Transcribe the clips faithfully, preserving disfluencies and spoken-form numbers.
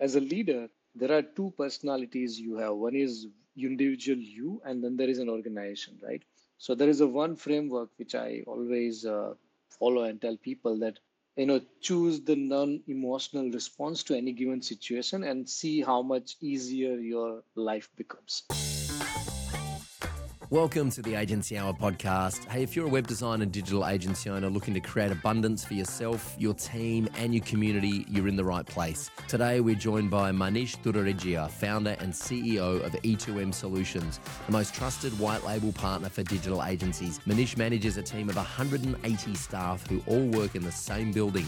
as a leader, there are two personalities you have. One is individual you, and then there is an organization, right? So there is a one framework which I always uh, follow and tell people that, you know, choose the non-emotional response to any given situation and see how much easier your life becomes. Welcome to the Agency Hour podcast. Hey, if you're a web designer, digital agency owner looking to create abundance for yourself, your team, and your community, you're in the right place. Today, we're joined by Manish Dudharejia, founder and C E O of E two M Solutions, the most trusted white label partner for digital agencies. Manish manages a team of one hundred eighty staff who all work in the same building.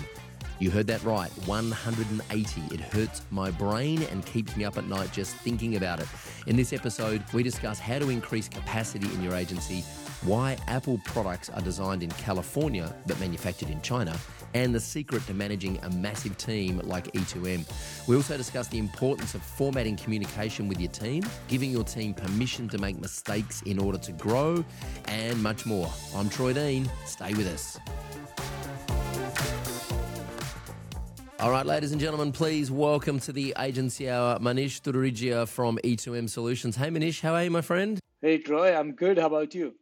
You heard that right, one hundred eighty. It hurts my brain and keeps me up at night just thinking about it. In this episode, we discuss how to increase capacity in your agency, why Apple products are designed in California but manufactured in China, and the secret to managing a massive team like E two M. We also discuss the importance of formatting communication with your team, giving your team permission to make mistakes in order to grow, and much more. I'm Troy Dean. Stay with us. All right, ladies and gentlemen, please welcome to the Agency Hour, Manish Dudharejia from E two M Solutions. Hey, Manish, how are you, my friend? Hey, Troy, I'm good. How about you?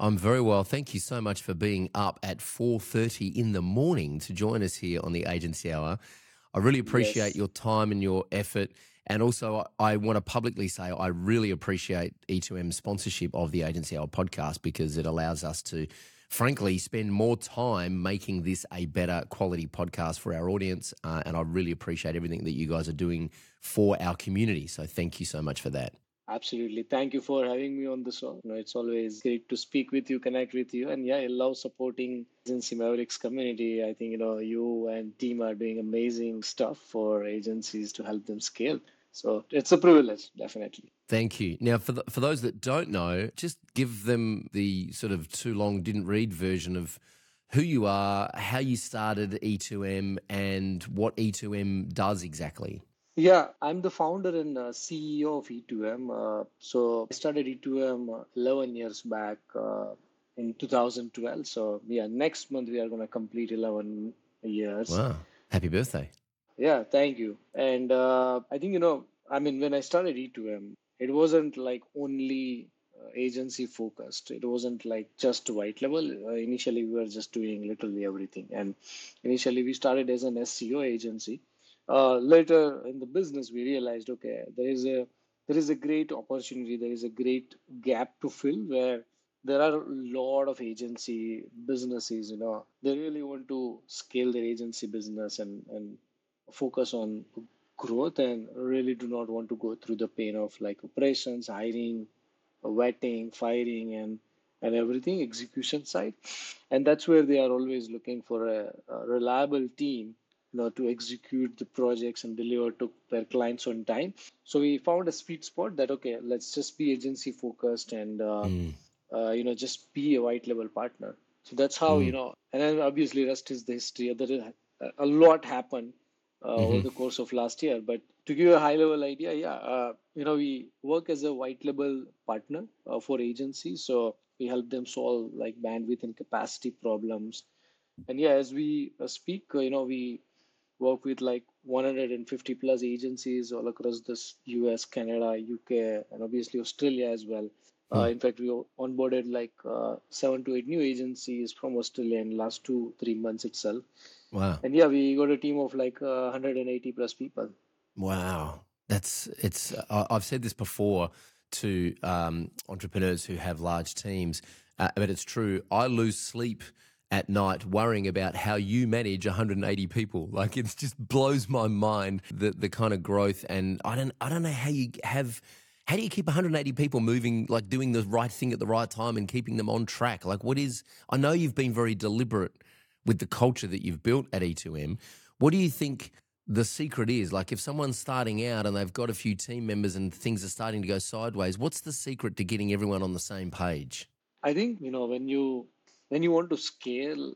I'm very well. Thank you so much for being up at four thirty in the morning to join us here on the Agency Hour. I really appreciate yes. your time and your effort. And also, I, I want to publicly say I really appreciate E two M's sponsorship of the Agency Hour podcast, because it allows us to frankly spend more time making this a better quality podcast for our audience. Uh, and I really appreciate everything that you guys are doing for our community. So thank you so much for that. Absolutely. Thank you for having me on the show. You know, it's always great to speak with you, connect with you. And yeah, I love supporting Agency Mavericks community. I think, you know, you and team are doing amazing stuff for agencies to help them scale. So it's a privilege, definitely. Thank you. Now, for the, for those that don't know, just give them the sort of too long didn't read version of who you are, how you started E two M, and what E two M does exactly. Yeah, I'm the founder and uh, C E O of E two M. Uh, so I started E two M eleven years back uh, in two thousand twelve. So yeah, next month we are going to complete eleven years. Wow. Happy birthday. Yeah, thank you. And uh, I think, you know, I mean, when I started E two M, it wasn't like only uh, agency focused. It wasn't like just white label. Uh, initially, we were just doing literally everything. And initially, we started as an S E O agency. Uh, later in the business, we realized, okay, there is a there is a great opportunity. There is a great gap to fill where there are a lot of agency businesses, you know, they really want to scale their agency business and and focus on growth and really do not want to go through the pain of like operations, hiring, vetting, firing, and and everything, execution side. And that's where they are always looking for a, a reliable team, you know, to execute the projects and deliver to their clients on time. So we found a sweet spot that, okay, let's just be agency focused and, uh, mm. uh, you know, just be a white label partner. So that's how, mm. you know, and then obviously rest is the history. There a lot happened. Uh, mm-hmm. over the course of last year. But to give you a high-level idea, yeah, uh, you know, we work as a white-label partner uh, for agencies. So we help them solve, like, bandwidth and capacity problems. And, yeah, as we uh, speak, uh, you know, we work with, like, one hundred fifty-plus agencies all across the U S, Canada, U K, and obviously Australia as well. Uh, mm-hmm. In fact, we onboarded, like, uh, seven to eight new agencies from Australia in the last two, three months itself. Wow. And yeah, we got a team of like uh, one hundred eighty plus people. Wow. That's, it's, uh, I've said this before to um, entrepreneurs who have large teams, uh, but it's true. I lose sleep at night worrying about how you manage one hundred eighty people. Like, it just blows my mind, the, the kind of growth. And I don't, I don't know how you have, how do you keep one hundred eighty people moving, like doing the right thing at the right time and keeping them on track? Like, what is, I know you've been very deliberate with the culture that you've built at E two M, what do you think the secret is? Like, if someone's starting out and they've got a few team members and things are starting to go sideways, what's the secret to getting everyone on the same page? I think, you know, when you when you want to scale,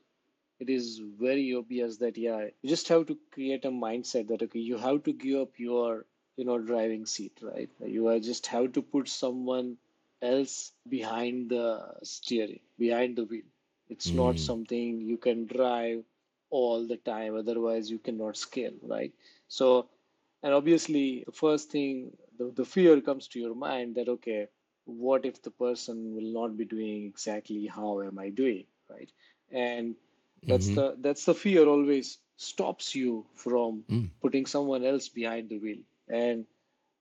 it is very obvious that, yeah, you just have to create a mindset that, okay, you have to give up your, you know, driving seat, right? You just have to put someone else behind the steering, behind the wheel. It's not mm. something you can drive all the time. Otherwise, you cannot scale, right? So And obviously, the first thing, the, the fear comes to your mind that, okay, what if the person will not be doing exactly how am I doing, right? And that's mm-hmm. the that's the fear always stops you from mm. putting someone else behind the wheel. And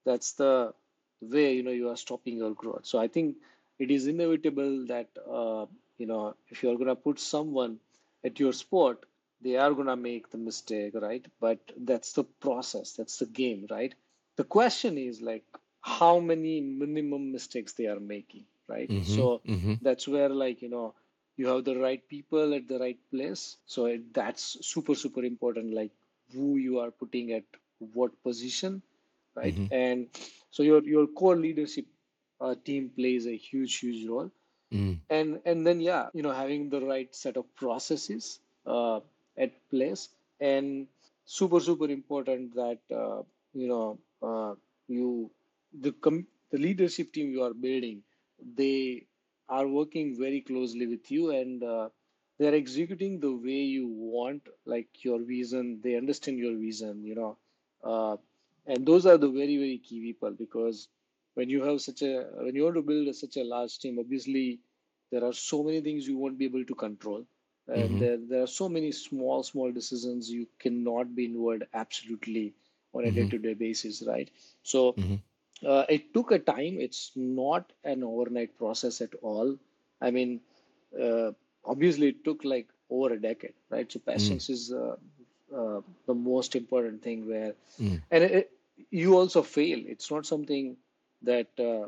that's the way, you know, you are stopping your growth. So I think it is inevitable that, uh, you know, if you're going to put someone at your spot, they are going to make the mistake, right? But that's the process. That's the game, right? The question is like how many minimum mistakes they are making, right? Mm-hmm, so mm-hmm. that's where like, you know, you have the right people at the right place. So it, that's super, super important, like who you are putting at what position, right? Mm-hmm. And so your your core leadership uh, team plays a huge, huge role. Mm. And and then, yeah, you know, having the right set of processes uh, at place, and super, super important that, uh, you know, uh, you the com- the leadership team you are building, they are working very closely with you, and uh, they're executing the way you want, like your vision. They understand your vision, you know, uh, and those are the very, very key people, because when you have such a, when you want to build a, such a large team, obviously there are so many things you won't be able to control. And mm-hmm. there, there are so many small, small decisions you cannot be involved absolutely on a mm-hmm. day-to-day basis, right? So mm-hmm. Uh, it took a time. It's not an overnight process at all. I mean, uh, obviously it took like over a decade, right? So patience mm. is uh, uh, the most important thing where, mm. and it, it, you also fail. It's not something that uh,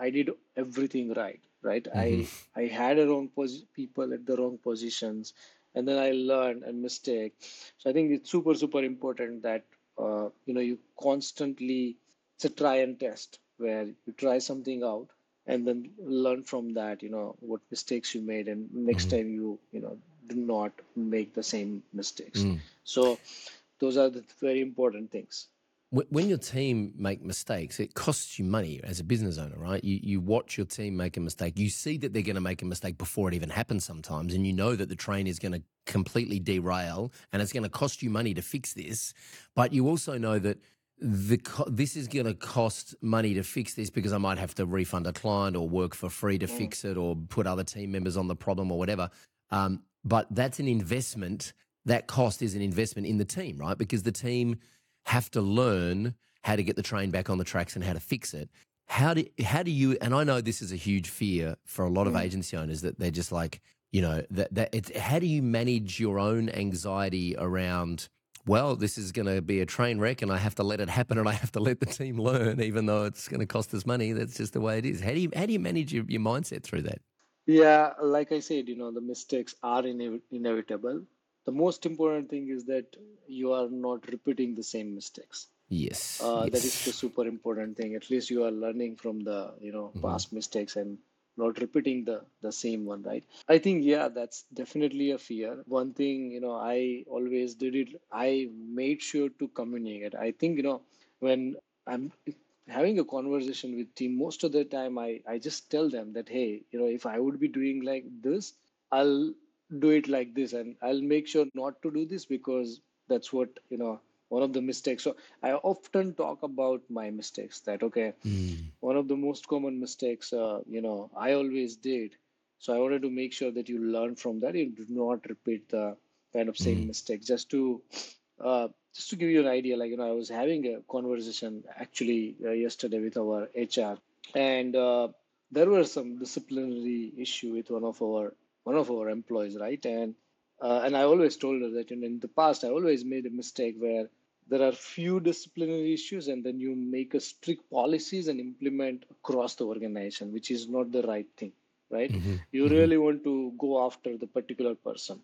I did everything right, right? Mm-hmm. I, I had the wrong pos- people at the wrong positions, and then I learned and mistake. So I think it's super, super important that, uh, you know, you constantly, it's a try and test where you try something out and then learn from that, you know, what mistakes you made, and next mm-hmm. time you, you know, do not make the same mistakes. Mm. So those are the very important things. When your team make mistakes, it costs you money as a business owner, right? You you watch your team make a mistake. You see that they're going to make a mistake before it even happens sometimes, and you know that the train is going to completely derail and it's going to cost you money to fix this. But you also know that The co- this is going to cost money to fix this, because I might have to refund a client or work for free to yeah. fix it, or put other team members on the problem or whatever. Um, but that's an investment. That cost is an investment in the team, right? Because the team have to learn how to get the train back on the tracks and how to fix it. How do, how do you, and I know this is a huge fear for a lot yeah. of agency owners, that they're just like, you know, that, that it's, how do you manage your own anxiety around, well, this is going to be a train wreck and I have to let it happen and I have to let the team learn, even though it's going to cost us money. That's just the way it is. How do you, how do you manage your, your mindset through that? Yeah, like I said, you know, the mistakes are ine- inevitable. The most important thing is that you are not repeating the same mistakes. Yes. Uh, yes. That is the super important thing. At least you are learning from the, you know, mm-hmm. past mistakes and not repeating the, the same one, right? I think, yeah, that's definitely a fear. One thing, you know, I always did it. I made sure to communicate. I think, you know, when I'm having a conversation with team, most of the time I, I just tell them that, hey, you know, if I would be doing like this, I'll do it like this, and I'll make sure not to do this, because that's what, you know, one of the mistakes. So I often talk about my mistakes that, okay, mm. one of the most common mistakes, uh, you know, I always did. So I wanted to make sure that you learn from that. You do not repeat the kind of same mm. mistake. Just to, uh, just to give you an idea, like, you know, I was having a conversation actually uh, yesterday with our H R, and uh, there were some disciplinary issue with one of our, one of our employees, right? And, uh, and I always told her that, you know, in the past, I always made a mistake where there are few disciplinary issues, and then you make a strict policies and implement across the organization, which is not the right thing, right? Mm-hmm. You mm-hmm. really want to go after the particular person,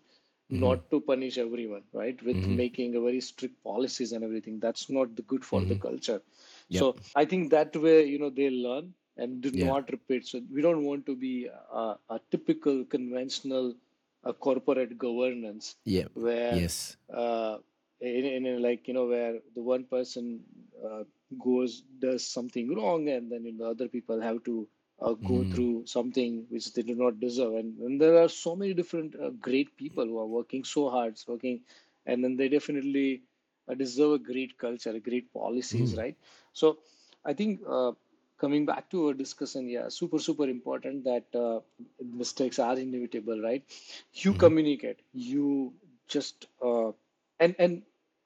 mm-hmm. not to punish everyone, right? With mm-hmm. making a very strict policies and everything, that's not the good for mm-hmm. the culture. Yep. So I think that way, you know, they learn and do yeah. not repeat. So we don't want to be a, a typical conventional a corporate governance yep. where, yes. uh, In, in, in like, you know, where the one person uh, goes, does something wrong, and then, you know, other people have to uh, go mm. through something which they do not deserve. And, and there are so many different uh, great people who are working so hard, working, and then they definitely uh, deserve a great culture, a great policies, mm-hmm. right? So I think uh, coming back to our discussion, yeah, super, super important that uh, mistakes are inevitable, right? You mm-hmm. communicate, you just, uh, and and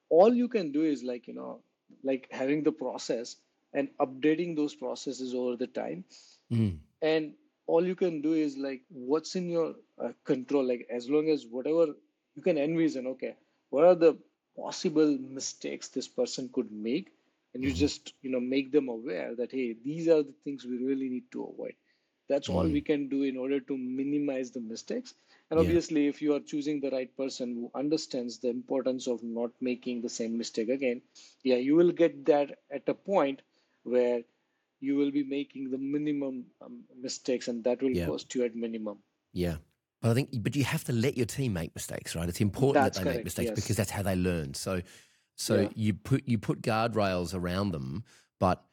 all you can do is like, you know, like having the process and updating those processes over the time. Mm-hmm. And all you can do is like, what's in your uh, control? Like as long as whatever you can envision, okay, what are the possible mistakes this person could make? And you just, you know, make them aware that, hey, these are the things we really need to avoid. That's mm. all we can do in order to minimize the mistakes. And obviously, yeah. if you are choosing the right person who understands the importance of not making the same mistake again, yeah, you will get that at a point where you will be making the minimum um, mistakes, and that will yeah. cost you at minimum. Yeah. But I think, but you have to let your team make mistakes, right? It's important that's that they correct. make mistakes yes. because that's how they learn. So, so yeah. you put you put guardrails around them. But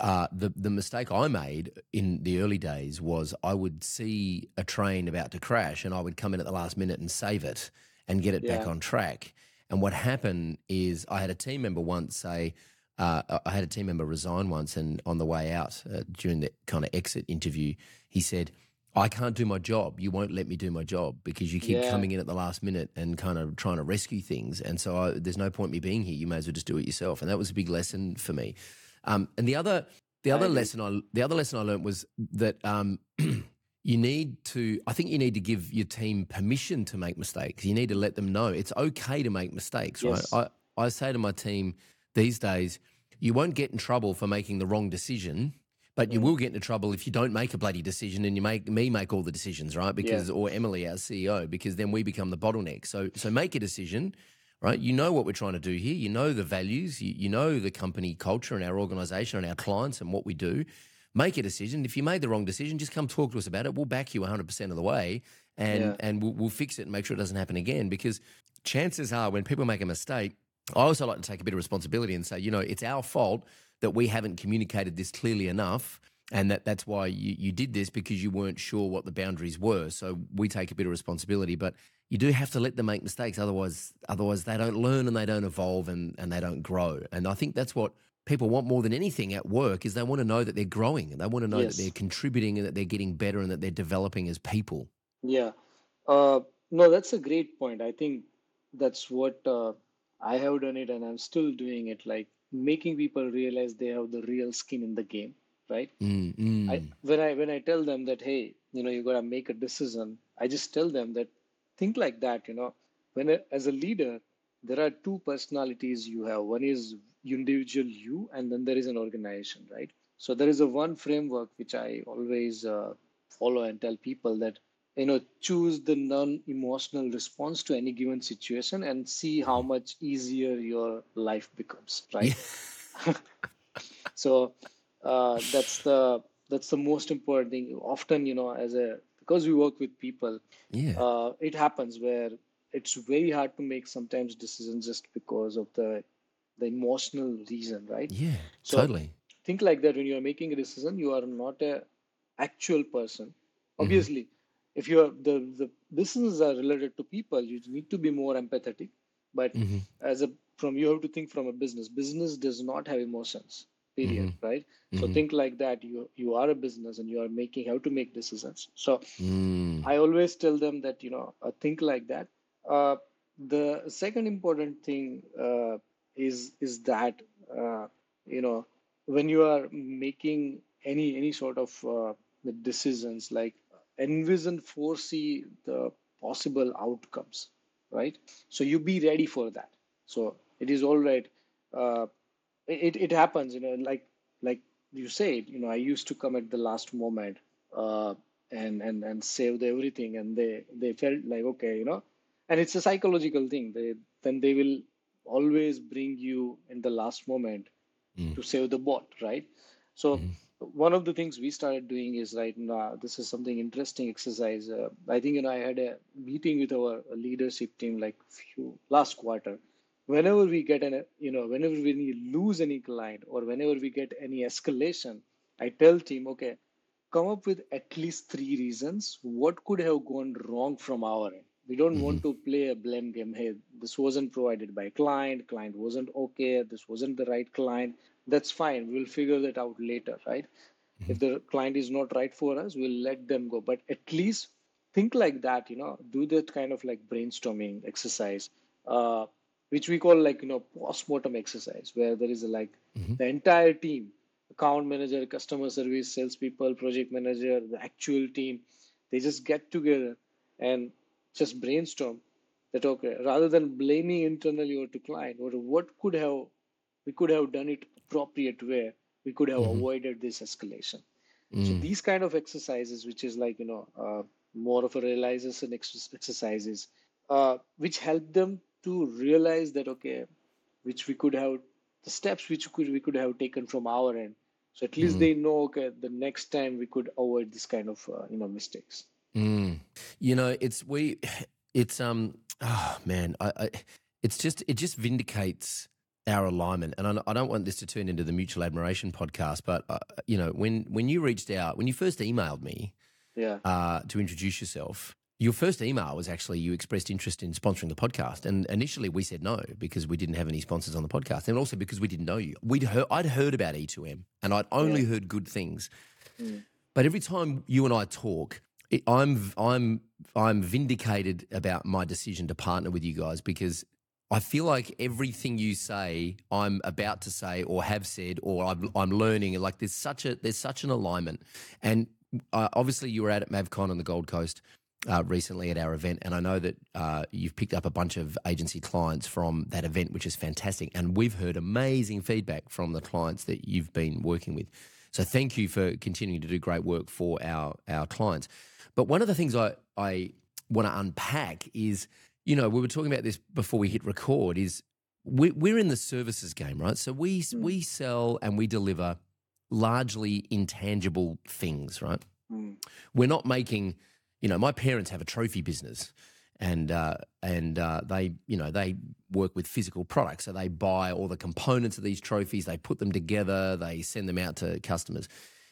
uh, the the mistake I made in the early days was I would see a train about to crash, and I would come in at the last minute and save it and get it yeah. back on track. And what happened is I had a team member once say, uh, I had a team member resign once, and on the way out uh, during the kind of exit interview, he said, I can't do my job. You won't let me do my job because you keep yeah. coming in at the last minute and kind of trying to rescue things. And so I, there's no point in me being here. You may as well just do it yourself. And that was a big lesson for me. Um, and the other, the other I lesson I, the other lesson I learned was that um, you need to. I think you need to give your team permission to make mistakes. You need to let them know it's okay to make mistakes. Yes. Right? I, I say to my team these days, you won't get in trouble for making the wrong decision. But you will get into trouble if you don't make a bloody decision and you make me make all the decisions, right? Because yeah. or Emily, our C E O, because then we become the bottleneck. So so make a decision, right? You know what we're trying to do here. You know the values. You, you know the company culture and our organization and our clients and what we do. Make a decision. If you made the wrong decision, just come talk to us about it. We'll back you one hundred percent of the way and, yeah. and we'll, we'll fix it and make sure it doesn't happen again. Because chances are when people make a mistake, I also like to take a bit of responsibility and say, you know, it's our fault that we haven't communicated this clearly enough, and that that's why you, you did this because you weren't sure what the boundaries were. So we take a bit of responsibility, but you do have to let them make mistakes. Otherwise, otherwise they don't learn and they don't evolve and, and they don't grow. And I think that's what people want more than anything at work is they want to know that they're growing and they want to know yes. that they're contributing and that they're getting better and that they're developing as people. Yeah. Uh, no, that's a great point. I think that's what uh, I have done it and I'm still doing it, like making people realize they have the real skin in the game, right? Mm, mm. I, when I when I tell them that, hey, you know, you got to make a decision, I just tell them that, think like that, you know, when as a leader, there are two personalities you have. One is individual you, and then there is an organization, right? So there is a one framework which I always uh, follow and tell people that, you know, choose the non-emotional response to any given situation and see how much easier your life becomes, right? Yeah. so uh, that's the that's the most important thing. Often, you know, as a because we work with people, yeah. uh, it happens where it's very hard to make sometimes decisions just because of the the emotional reason, right? Yeah, so totally. Think like that when you are making a decision. You are not a actual person, obviously. Mm-hmm. If you're the the businesses are related to people, you need to be more empathetic. But mm-hmm. as a from you have to think from a business. Business does not have emotions. Period. Mm-hmm. Right. Mm-hmm. So think like that. You you are a business and you are making how to make decisions. So mm. I always tell them that you know uh, think like that. Uh, the second important thing uh, is is that uh, you know when you are making any any sort of uh, decisions like. Envision, foresee the possible outcomes, right? So you be ready for that. So it is all right. Uh, it it happens, you know. Like like you said, you know, I used to come at the last moment uh, and and and saved everything, and they they felt like okay, you know. And it's a psychological thing. They then they will always bring you in the last moment mm. to save the boat, right? So. Mm. One of the things we started doing is right now, this is something interesting exercise. Uh, I think, you know, I had a meeting with our leadership team like few last quarter. Whenever we get an, you know, whenever we lose any client or whenever we get any escalation, I tell team, okay, come up with at least three reasons what could have gone wrong from our end. We don't mm-hmm. want to play a blame game. Hey, this wasn't provided by a client. Client wasn't okay. This wasn't the right client. That's fine. We'll figure that out later, right? Mm-hmm. If the client is not right for us, we'll let them go. But at least think like that, you know, do that kind of like brainstorming exercise, uh, which we call like, you know, post-mortem exercise, where there is a, like mm-hmm. the entire team, account manager, customer service, salespeople, project manager, the actual team, they just get together and just brainstorm that, okay, rather than blaming internally or to client, or what could have, we could have done it appropriate way, we could have mm-hmm. avoided this escalation. Mm. So these kind of exercises, which is like, you know, uh, more of a realization ex- exercises, uh, which help them to realize that, okay, which we could have, the steps which could, we could have taken from our end. So at least mm. they know, okay, the next time we could avoid this kind of, uh, you know, mistakes. Mm. You know, it's, we, it's, um, oh man, I, I, it's just, it just vindicates our alignment. And I, I don't want this to turn into the mutual admiration podcast, but uh, you know, when, when you reached out, when you first emailed me yeah. uh, to introduce yourself, your first email was actually you expressed interest in sponsoring the podcast. And initially we said no because we didn't have any sponsors on the podcast, and also because we didn't know you. We'd heard, I'd heard about E two M and I'd only yeah. heard good things. Mm. But every time you and I talk, it, I'm I'm I'm vindicated about my decision to partner with you guys, because I feel like everything you say, I'm about to say or have said, or I'm, I'm learning. Like there's such a there's such an alignment. And uh, obviously you were out at MavCon on the Gold Coast uh, recently at our event, and I know that uh, you've picked up a bunch of agency clients from that event, which is fantastic. And we've heard amazing feedback from the clients that you've been working with. So thank you for continuing to do great work for our our clients. But one of the things I I want to unpack is, you know, we were talking about this before we hit record, is we, we're in the services game, right? So we mm. we sell and we deliver largely intangible things, right? Mm. We're not making, you know, my parents have a trophy business, and uh, and uh, they, you know, they work with physical products. So they buy all the components of these trophies, they put them together, they send them out to customers.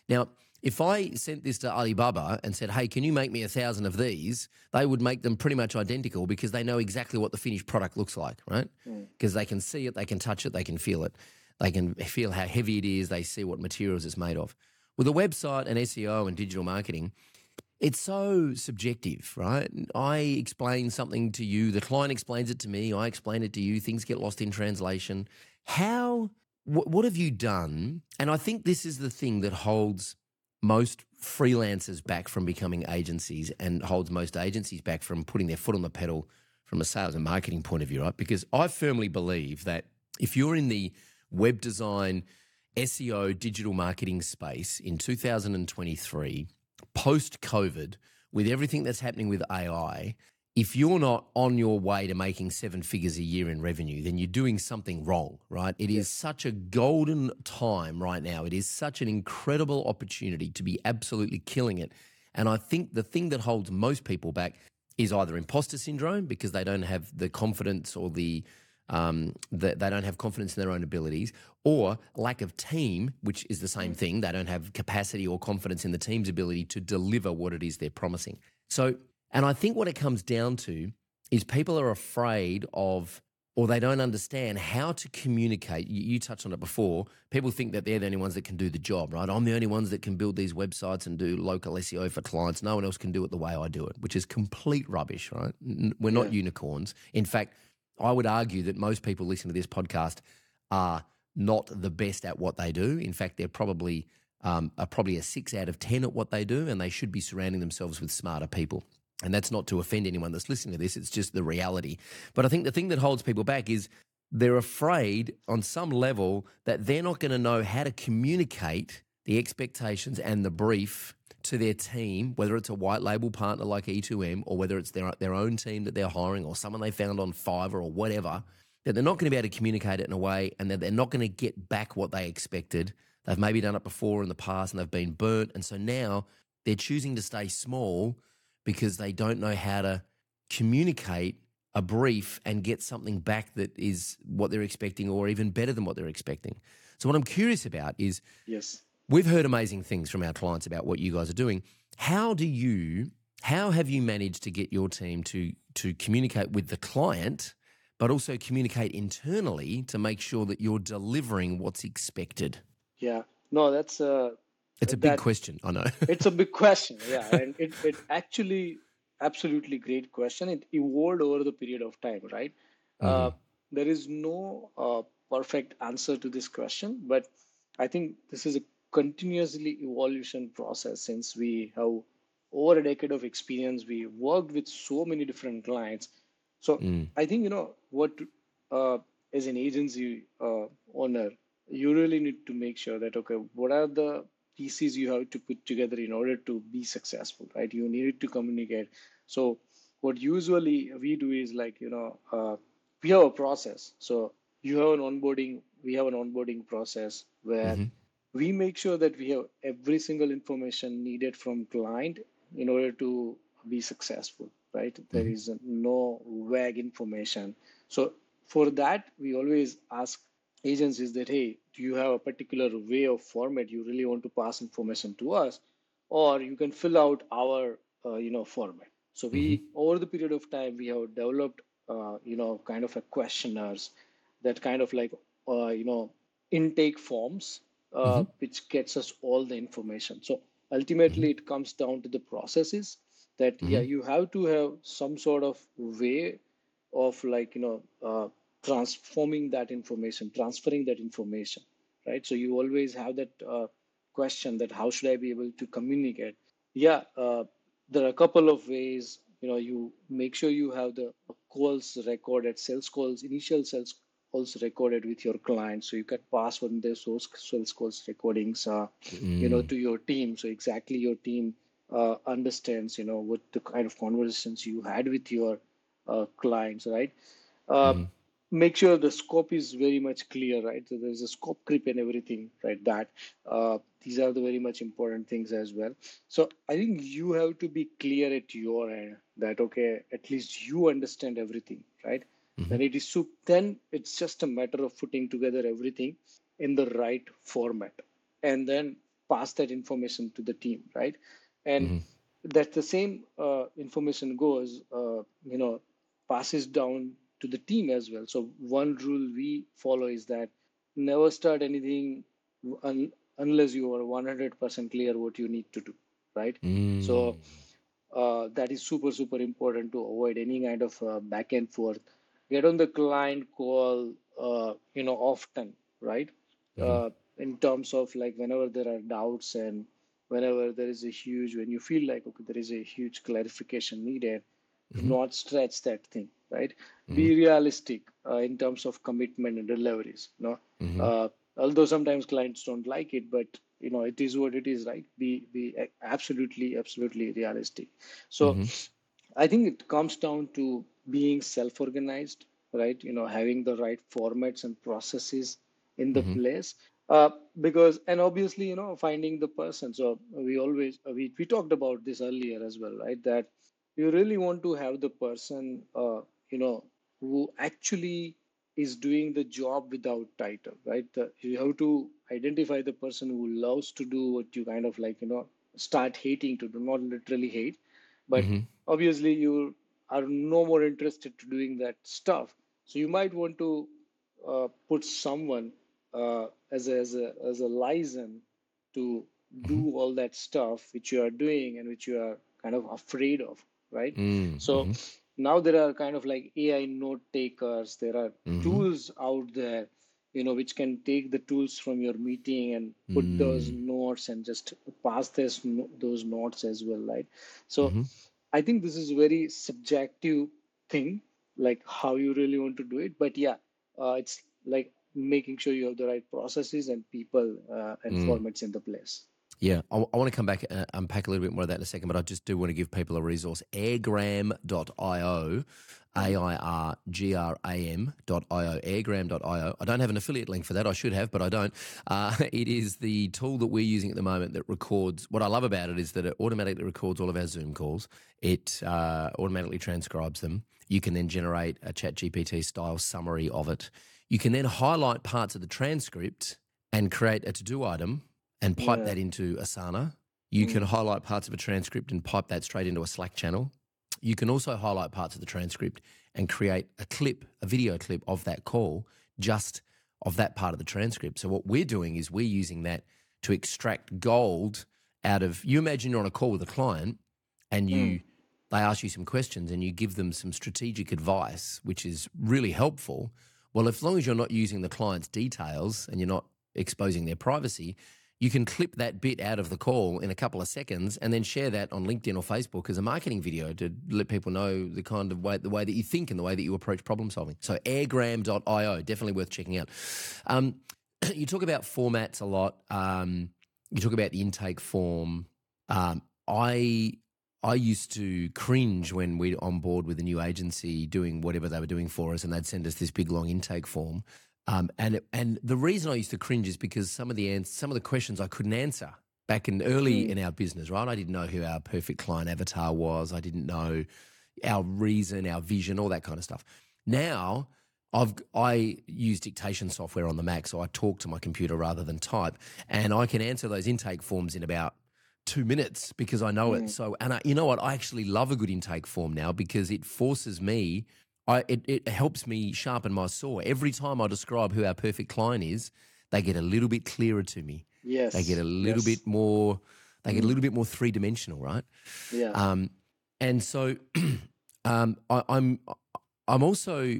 Now, if I sent this to Alibaba and said, hey, can you make me a thousand of these? They would make them pretty much identical, because they know exactly what the finished product looks like, right? Because mm. they can see it, they can touch it, they can feel it. They can feel how heavy it is. They see what materials it's made of. With a website and S E O and digital marketing, it's so subjective, right? I explain something to you. The client explains it to me. I explain it to you. Things get lost in translation. How, wh- what have you done? And I think this is the thing that holds most freelancers back from becoming agencies, and holds most agencies back from putting their foot on the pedal from a sales and marketing point of view, right? Because I firmly believe that if you're in the web design, S E O, digital marketing space in two thousand twenty-three, post-COVID, with everything that's happening with A I, if you're not on your way to making seven figures a year in revenue, then you're doing something wrong, right? It yes. is such a golden time right now. It is such an incredible opportunity to be absolutely killing it. And I think the thing that holds most people back is either imposter syndrome, because they don't have the confidence or the, um, the they don't have confidence in their own abilities, or lack of team, which is the same thing. They don't have capacity or confidence in the team's ability to deliver what it is they're promising. So, and I think what it comes down to is people are afraid of, or they don't understand how to communicate. You, you touched on it before. People think that they're the only ones that can do the job, right? I'm the only ones that can build these websites and do local S E O for clients. No one else can do it the way I do it, which is complete rubbish, right? We're not yeah. unicorns. In fact, I would argue that most people listening to this podcast are not the best at what they do. In fact, they're probably um, are probably a six out of ten at what they do, and they should be surrounding themselves with smarter people. And that's not to offend anyone that's listening to this. It's just the reality. But I think the thing that holds people back is they're afraid on some level that they're not going to know how to communicate the expectations and the brief to their team, whether it's a white label partner like E two M, or whether it's their, their own team that they're hiring, or someone they found on Fiverr or whatever, that they're not going to be able to communicate it in a way, and that they're not going to get back what they expected. They've maybe done it before in the past and they've been burnt. And so now they're choosing to stay small, because they don't know how to communicate a brief and get something back that is what they're expecting, or even better than what they're expecting. So what I'm curious about is, yes, we've heard amazing things from our clients about what you guys are doing. How do you How have you managed to get your team to to communicate with the client, but also communicate internally to make sure that you're delivering what's expected? Yeah, no, that's a... It's a big that, question, I know. It's a big question, yeah. And it, it actually, absolutely great question. It evolved over the period of time, right? Mm. Uh, there is no uh, perfect answer to this question, but I think this is a continuously evolution process since we have over a decade of experience. We worked with so many different clients. So mm. I think, you know, what uh, as an agency uh, owner, you really need to make sure that, okay, what are the pieces you have to put together in order to be successful, right? You need to communicate. So what usually we do is like, you know, uh, we have a process. So you have an onboarding, we have an onboarding process where mm-hmm. we make sure that we have every single information needed from client in order to be successful, right? Mm-hmm. There is no vague information. So for that, we always ask agencies that, hey, do you have a particular way of format you really want to pass information to us, or you can fill out our, uh, you know, format. So mm-hmm. we, over the period of time, we have developed, uh, you know, kind of a questionnaires that kind of like, uh, you know, intake forms, uh, mm-hmm. which gets us all the information. So ultimately it comes down to the processes that, mm-hmm. yeah, you have to have some sort of way of like, you know, uh, transforming that information, transferring that information, right? So you always have that uh, question that how should I be able to communicate? Yeah, uh, there are a couple of ways, you know, you make sure you have the calls recorded, sales calls, initial sales calls recorded with your clients. So you can pass on their sales calls recordings, uh, mm. you know, to your team. So exactly your team uh, understands, you know, what the kind of conversations you had with your uh, clients, right? Um, mm. Make sure the scope is very much clear, right? So there's a scope creep and everything, right? That uh, these are the very much important things as well. So I think you have to be clear at your end that, okay, at least you understand everything, right? Mm-hmm. Then it is so, then it's just a matter of putting together everything in the right format and then pass that information to the team, right? And mm-hmm. that the same uh, information goes, uh, you know, passes down to the team as well. So one rule we follow is that never start anything un- unless you are one hundred percent clear what you need to do, right? Mm. So uh, that is super, super important to avoid any kind of uh, back and forth. Get on the client call, uh, you know, often, right? Yeah. Uh, in terms of like whenever there are doubts and whenever there is a huge, when you feel like, okay, there is a huge clarification needed, mm-hmm. not stretch that thing. Right? Mm-hmm. Be realistic uh, in terms of commitment and deliveries. You know? Mm-hmm. uh, although sometimes clients don't like it, but you know it is what it is, right? Be be absolutely, absolutely realistic. So mm-hmm. I think it comes down to being self-organized, right? You know, having the right formats and processes in the mm-hmm. place. Uh, because and obviously, you know, finding the person. So we always we we talked about this earlier as well, right? That you really want to have the person. Uh, you know, who actually is doing the job without title, right? The, you have to identify the person who loves to do what you kind of like, you know, start hating to do, not literally hate, but mm-hmm. obviously you are no more interested to doing that stuff. So you might want to uh, put someone uh, as a, as a, as a liaison to do all that stuff, which you are doing and which you are kind of afraid of, right? Mm-hmm. So, now there are kind of like A I note takers. There are mm-hmm. tools out there, you know, which can take the tools from your meeting and put mm-hmm. those notes and just pass this, those notes as well, right? So mm-hmm. I think this is a very subjective thing, like how you really want to do it. But yeah, uh, it's like making sure you have the right processes and people uh, and mm-hmm. formats in the place. Yeah, I, I want to come back and unpack a little bit more of that in a second, but I just do want to give people a resource. airgram dot io, A I R G R A M dot io, airgram dot io. I don't have an affiliate link for that. I should have, but I don't. Uh, it is the tool that we're using at the moment that records. What I love about it is that it automatically records all of our Zoom calls. It uh, automatically transcribes them. You can then generate a ChatGPT style summary of it. You can then highlight parts of the transcript and create a to-do item and pipe yeah. that into Asana. You mm. can highlight parts of a transcript and pipe that straight into a Slack channel. You can also highlight parts of the transcript and create a clip, a video clip of that call, just of that part of the transcript. So what we're doing is we're using that to extract gold out of, you imagine you're on a call with a client and you mm. they ask you some questions and you give them some strategic advice, which is really helpful. Well, as long as you're not using the client's details and you're not exposing their privacy, you can clip that bit out of the call in a couple of seconds and then share that on LinkedIn or Facebook as a marketing video to let people know the kind of way, the way that you think and the way that you approach problem solving. So airgram dot io, definitely worth checking out. Um, you talk about formats a lot. Um, you talk about the intake form. Um, I I used to cringe when we'd on board with a new agency doing whatever they were doing for us and they'd send us this big long intake form. Um, and it, and the reason I used to cringe is because some of the ans- some of the questions I couldn't answer back in early mm. in our business, right? I didn't know who our perfect client avatar was. I didn't know our reason, our vision, all that kind of stuff. Now I've I use dictation software on the Mac, so I talk to my computer rather than type, and I can answer those intake forms in about two minutes because I know mm. it. So and I, you know what? I actually love a good intake form now because it forces me. I, it, it helps me sharpen my saw. Every time I describe who our perfect client is, they get a little bit clearer to me. Yes, they get a little yes. bit more. They get a little bit more three dimensional, right? Yeah. Um, and so, um, I, I'm, I'm also.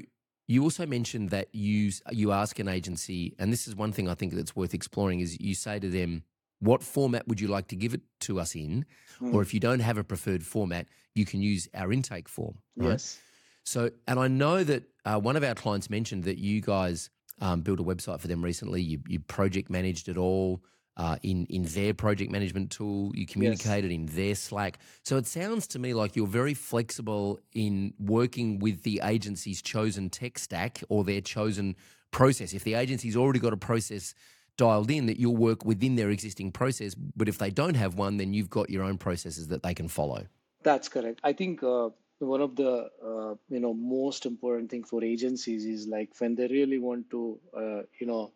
You also mentioned that you you ask an agency, and this is one thing I think that's worth exploring. Is you say to them, what format would you like to give it to us in? Mm. Or if you don't have a preferred format, you can use our intake form. Right? Yes. So, and I know that uh, one of our clients mentioned that you guys um, built a website for them recently. You, you project managed it all uh, in, in their project management tool. You communicated yes. in their Slack. So it sounds to me like you're very flexible in working with the agency's chosen tech stack or their chosen process. If the agency's already got a process dialed in, that you'll work within their existing process. But if they don't have one, then you've got your own processes that they can follow. That's correct. I think... Uh... One of the uh, you know most important thing for agencies is like when they really want to uh, you know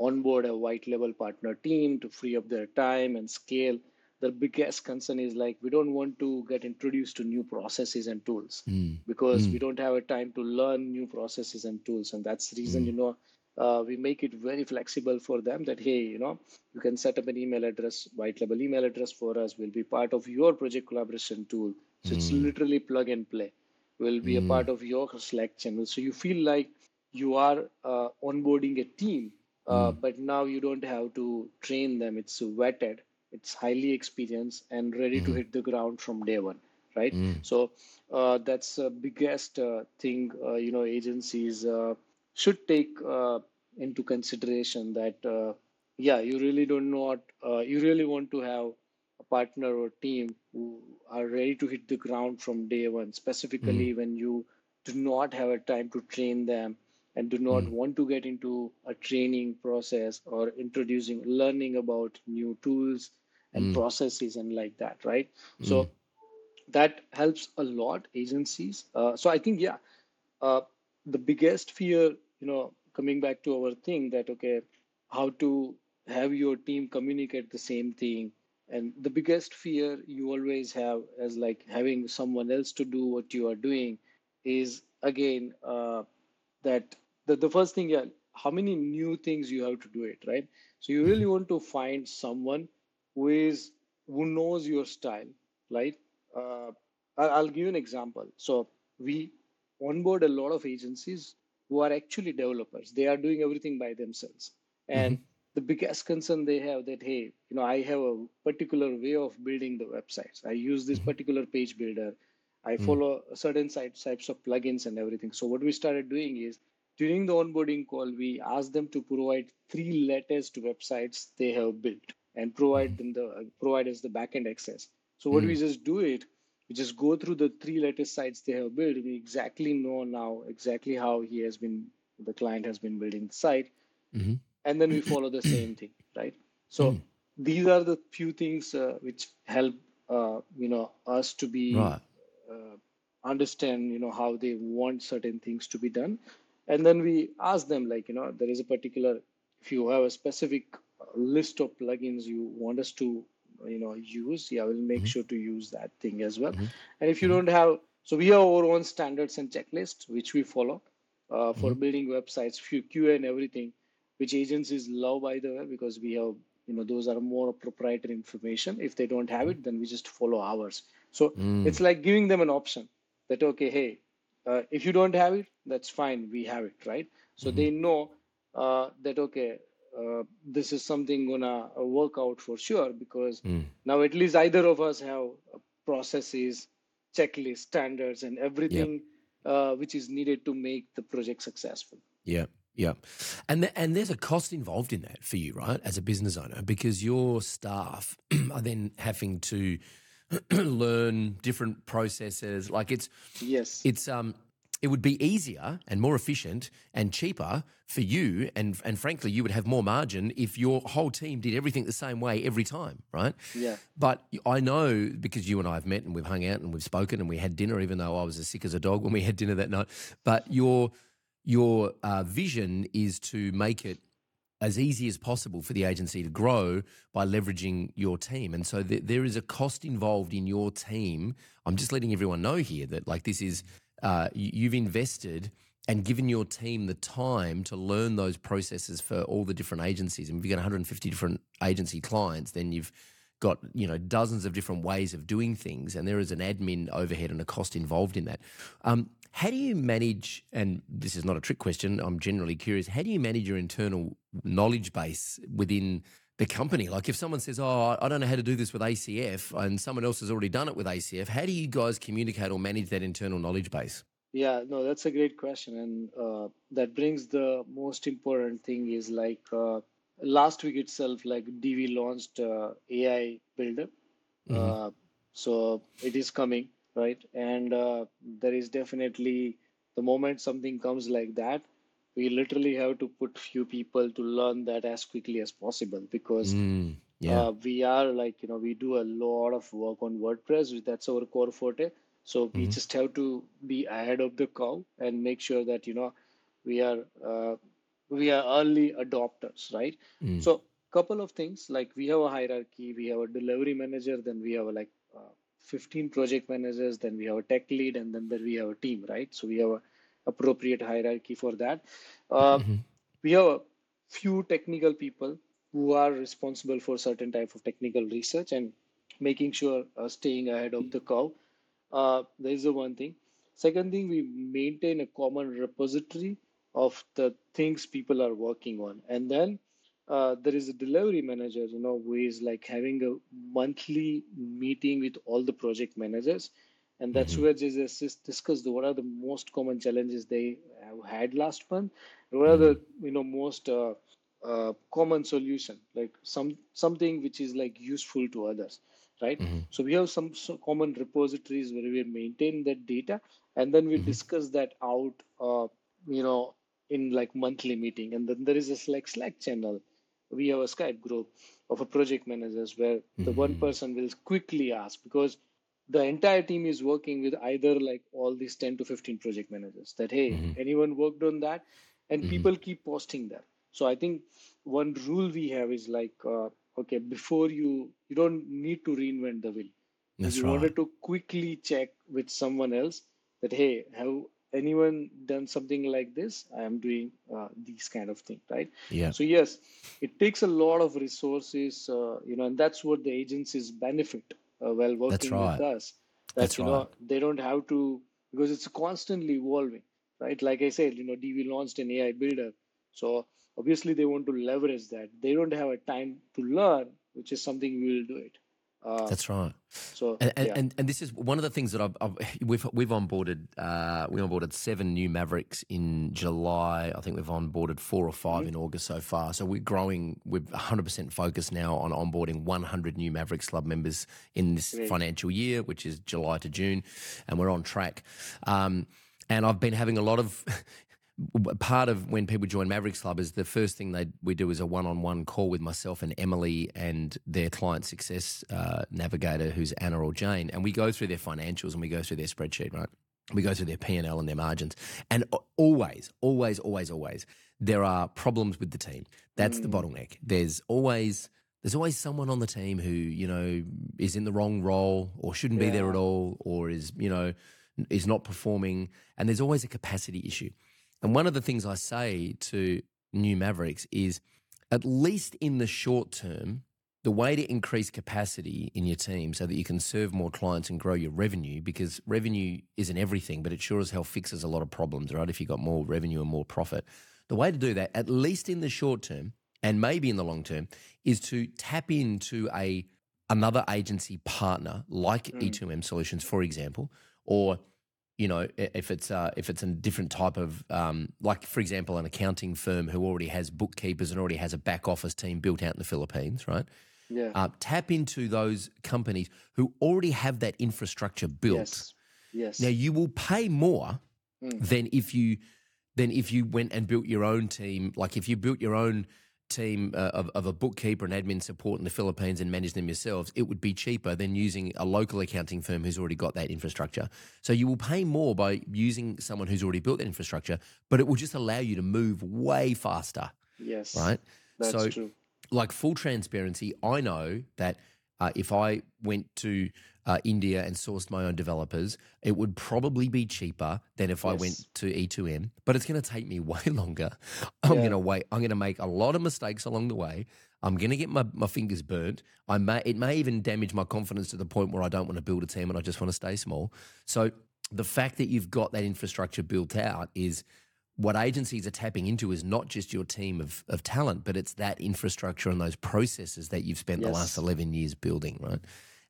onboard a white level partner team to free up their time and scale, their biggest concern is like we don't want to get introduced to new processes and tools mm. because mm. we don't have a time to learn new processes and tools, and that's the reason mm. you know uh, we make it very flexible for them that hey you know you can set up an email address, white level email address for us, we'll be part of your project collaboration tool. So mm. it's literally plug and play. We'll be mm. a part of your Slack channel. So you feel like you are uh, onboarding a team, uh, mm. but now you don't have to train them. It's vetted, it's highly experienced and ready mm. to hit the ground from day one, right? Mm. So uh, that's the biggest uh, thing, uh, you know, agencies uh, should take uh, into consideration that, uh, yeah, you really don't know what, uh, you really want to have a partner or team who are ready to hit the ground from day one, specifically mm. when you do not have a time to train them and do not mm. want to get into a training process or introducing, learning about new tools and mm. processes and like that, right? Mm. So that helps a lot agencies. Uh, so I think, yeah, uh, the biggest fear, you know, coming back to our thing that, okay, how to have your team communicate the same thing. And the biggest fear you always have as like having someone else to do what you are doing is, again, uh, that the, the first thing, yeah, how many new things you have to do it, right? So you really want to find someone who is who knows your style, right? Uh, I'll give you an example. So we onboard a lot of agencies who are actually developers. They are doing everything by themselves. And mm-hmm. the biggest concern they have that, hey, you know, I have a particular way of building the websites. I use this particular page builder. I mm. follow certain types of plugins and everything. So what we started doing is during the onboarding call, we asked them to provide three latest websites they have built and provide them the provide us the backend access. So what mm. we just do it, we just go through the three latest sites they have built. We exactly know now exactly how he has been, the client has been building the site. Mm-hmm. And then we follow the same thing, right? So mm. these are the few things uh, which help, uh, you know, us to be, right. uh, understand, you know, how they want certain things to be done. And then we ask them like, you know, there is a particular, if you have a specific list of plugins you want us to you know, use, yeah, we'll make mm-hmm. sure to use that thing as well. Mm-hmm. And if you mm-hmm. don't have, so we have our own standards and checklists, which we follow uh, for mm-hmm. building websites, Q A and everything, which agencies love, by the way, because we have, you know, those are more proprietary information. If they don't have it, then we just follow ours. So mm. it's like giving them an option that, okay, hey, uh, if you don't have it, that's fine. We have it, right? So mm-hmm. they know uh, that, okay, uh, this is something gonna work out for sure, because mm. now at least either of us have processes, checklists, standards, and everything yep. uh, which is needed to make the project successful. Yeah. Yeah. And th- and there's a cost involved in that for you, right, as a business owner, because your staff are then having to learn different processes. Like it's yes. it's um it would be easier and more efficient and cheaper for you, and and frankly you would have more margin if your whole team did everything the same way every time, right? Yeah. But I know, because you and I have met and we've hung out and we've spoken and we had dinner, even though I was as sick as a dog when we had dinner that night, but your Your uh, vision is to make it as easy as possible for the agency to grow by leveraging your team. And so th- there is a cost involved in your team. I'm just letting everyone know here that, like, this is uh, you've invested and given your team the time to learn those processes for all the different agencies. And if you've got one hundred fifty different agency clients, then you've got, you know, dozens of different ways of doing things. And there is an admin overhead and a cost involved in that. Um, How do you manage, and this is not a trick question, I'm generally curious, how do you manage your internal knowledge base within the company? Like if someone says, oh, I don't know how to do this with A C F, and someone else has already done it with A C F, how do you guys communicate or manage that internal knowledge base? Yeah, no, that's a great question. And uh, that brings the most important thing is like uh, last week itself, like Divi launched uh, A I Builder. Mm-hmm. Uh, so it is coming. Right. And uh, there is definitely the moment something comes like that, we literally have to put few people to learn that as quickly as possible, because mm, yeah. uh, we are like, you know, we do a lot of work on WordPress. That's our core forte. So mm-hmm. we just have to be ahead of the curve and make sure that, you know, we are uh, we are early adopters. Right. Mm. So couple of things, like we have a hierarchy, we have a delivery manager, then we have a, like, uh, fifteen project managers, then we have a tech lead, and then we have a team, right? So we have an appropriate hierarchy for that. Uh, mm-hmm. We have a few technical people who are responsible for certain type of technical research and making sure uh, staying ahead of the curve. Uh, that is the one thing. Second thing, we maintain a common repository of the things people are working on. And then Uh, there is a delivery manager, you know, who is like having a monthly meeting with all the project managers. And that's where they just discuss what are the most common challenges they have had last month. What are the, you know, most uh, uh, common solution, like some something which is like useful to others, right? Mm-hmm. So we have some so common repositories where we maintain that data. And then we mm-hmm. discuss that out, uh, you know, in like monthly meeting. And then there is a Slack, Slack channel. We have a Skype group of a project managers where mm-hmm. the one person will quickly ask, because the entire team is working with either like all these ten to fifteen project managers that, hey, mm-hmm. anyone worked on that? And mm-hmm. people keep posting that. So I think one rule we have is like, uh, okay, before you, you don't need to reinvent the wheel. That's you right. wanted to quickly check with someone else that, hey, have anyone done something like this? I am doing uh, these kind of things, right? Yeah. So yes, it takes a lot of resources, uh, you know, and that's what the agencies benefit uh, while working that's right. with us. That, that's you right. know, they don't have to, because it's constantly evolving, right? Like I said, you know, D V launched an A I builder. So obviously they want to leverage that. They don't have a time to learn, which is something we will do it. Uh, That's right. So and, yeah. and and this is one of the things that I've, I've we've we've onboarded uh, we onboarded seven new Mavericks in July. I think we've onboarded four or five mm-hmm. in August so far. So we're growing. We're one hundred percent focused now on onboarding one hundred new Mavericks Club members in this Great. financial year, which is July to June, and we're on track. Um, and I've been having a lot of. Part of when people join Mavericks Club is the first thing they we do is a one-on-one call with myself and Emily and their client success uh, navigator, who's Anna or Jane, and we go through their financials and we go through their spreadsheet, right? We go through their P and L and their margins, and always, always, always, always, there are problems with the team. That's mm. the bottleneck. There's always there's always someone on the team who, you know, is in the wrong role or shouldn't yeah. be there at all, or is, you know, is not performing. And there's always a capacity issue. And one of the things I say to new Mavericks is, at least in the short term, the way to increase capacity in your team so that you can serve more clients and grow your revenue, because revenue isn't everything, but it sure as hell fixes a lot of problems, right? If you've got more revenue and more profit, the way to do that, at least in the short term and maybe in the long term, is to tap into a another agency partner like mm. E two M Solutions, for example, or, you know, if it's uh, if it's a different type of, um, like, for example, an accounting firm who already has bookkeepers and already has a back office team built out in the Philippines, right? Yeah. Uh, tap into those companies who already have that infrastructure built. Yes. Yes. Now, you will pay more mm. than if you than if you went and built your own team. Like, if you built your own team uh, of, of a bookkeeper and admin support in the Philippines and manage them yourselves, it would be cheaper than using a local accounting firm who's already got that infrastructure. So you will pay more by using someone who's already built that infrastructure, but it will just allow you to move way faster. Yes. Right? That's so, true. Like, full transparency, I know that uh, if I went to uh, India and sourced my own developers, it would probably be cheaper than if yes. I went to E two M, but it's going to take me way longer. I'm yeah. going to wait. I'm going to make a lot of mistakes along the way. I'm going to get my, my fingers burnt. I may, it may even damage my confidence to the point where I don't want to build a team and I just want to stay small. So the fact that you've got that infrastructure built out is – what agencies are tapping into is not just your team of, of talent, but it's that infrastructure and those processes that you've spent yes. the last eleven years building, right?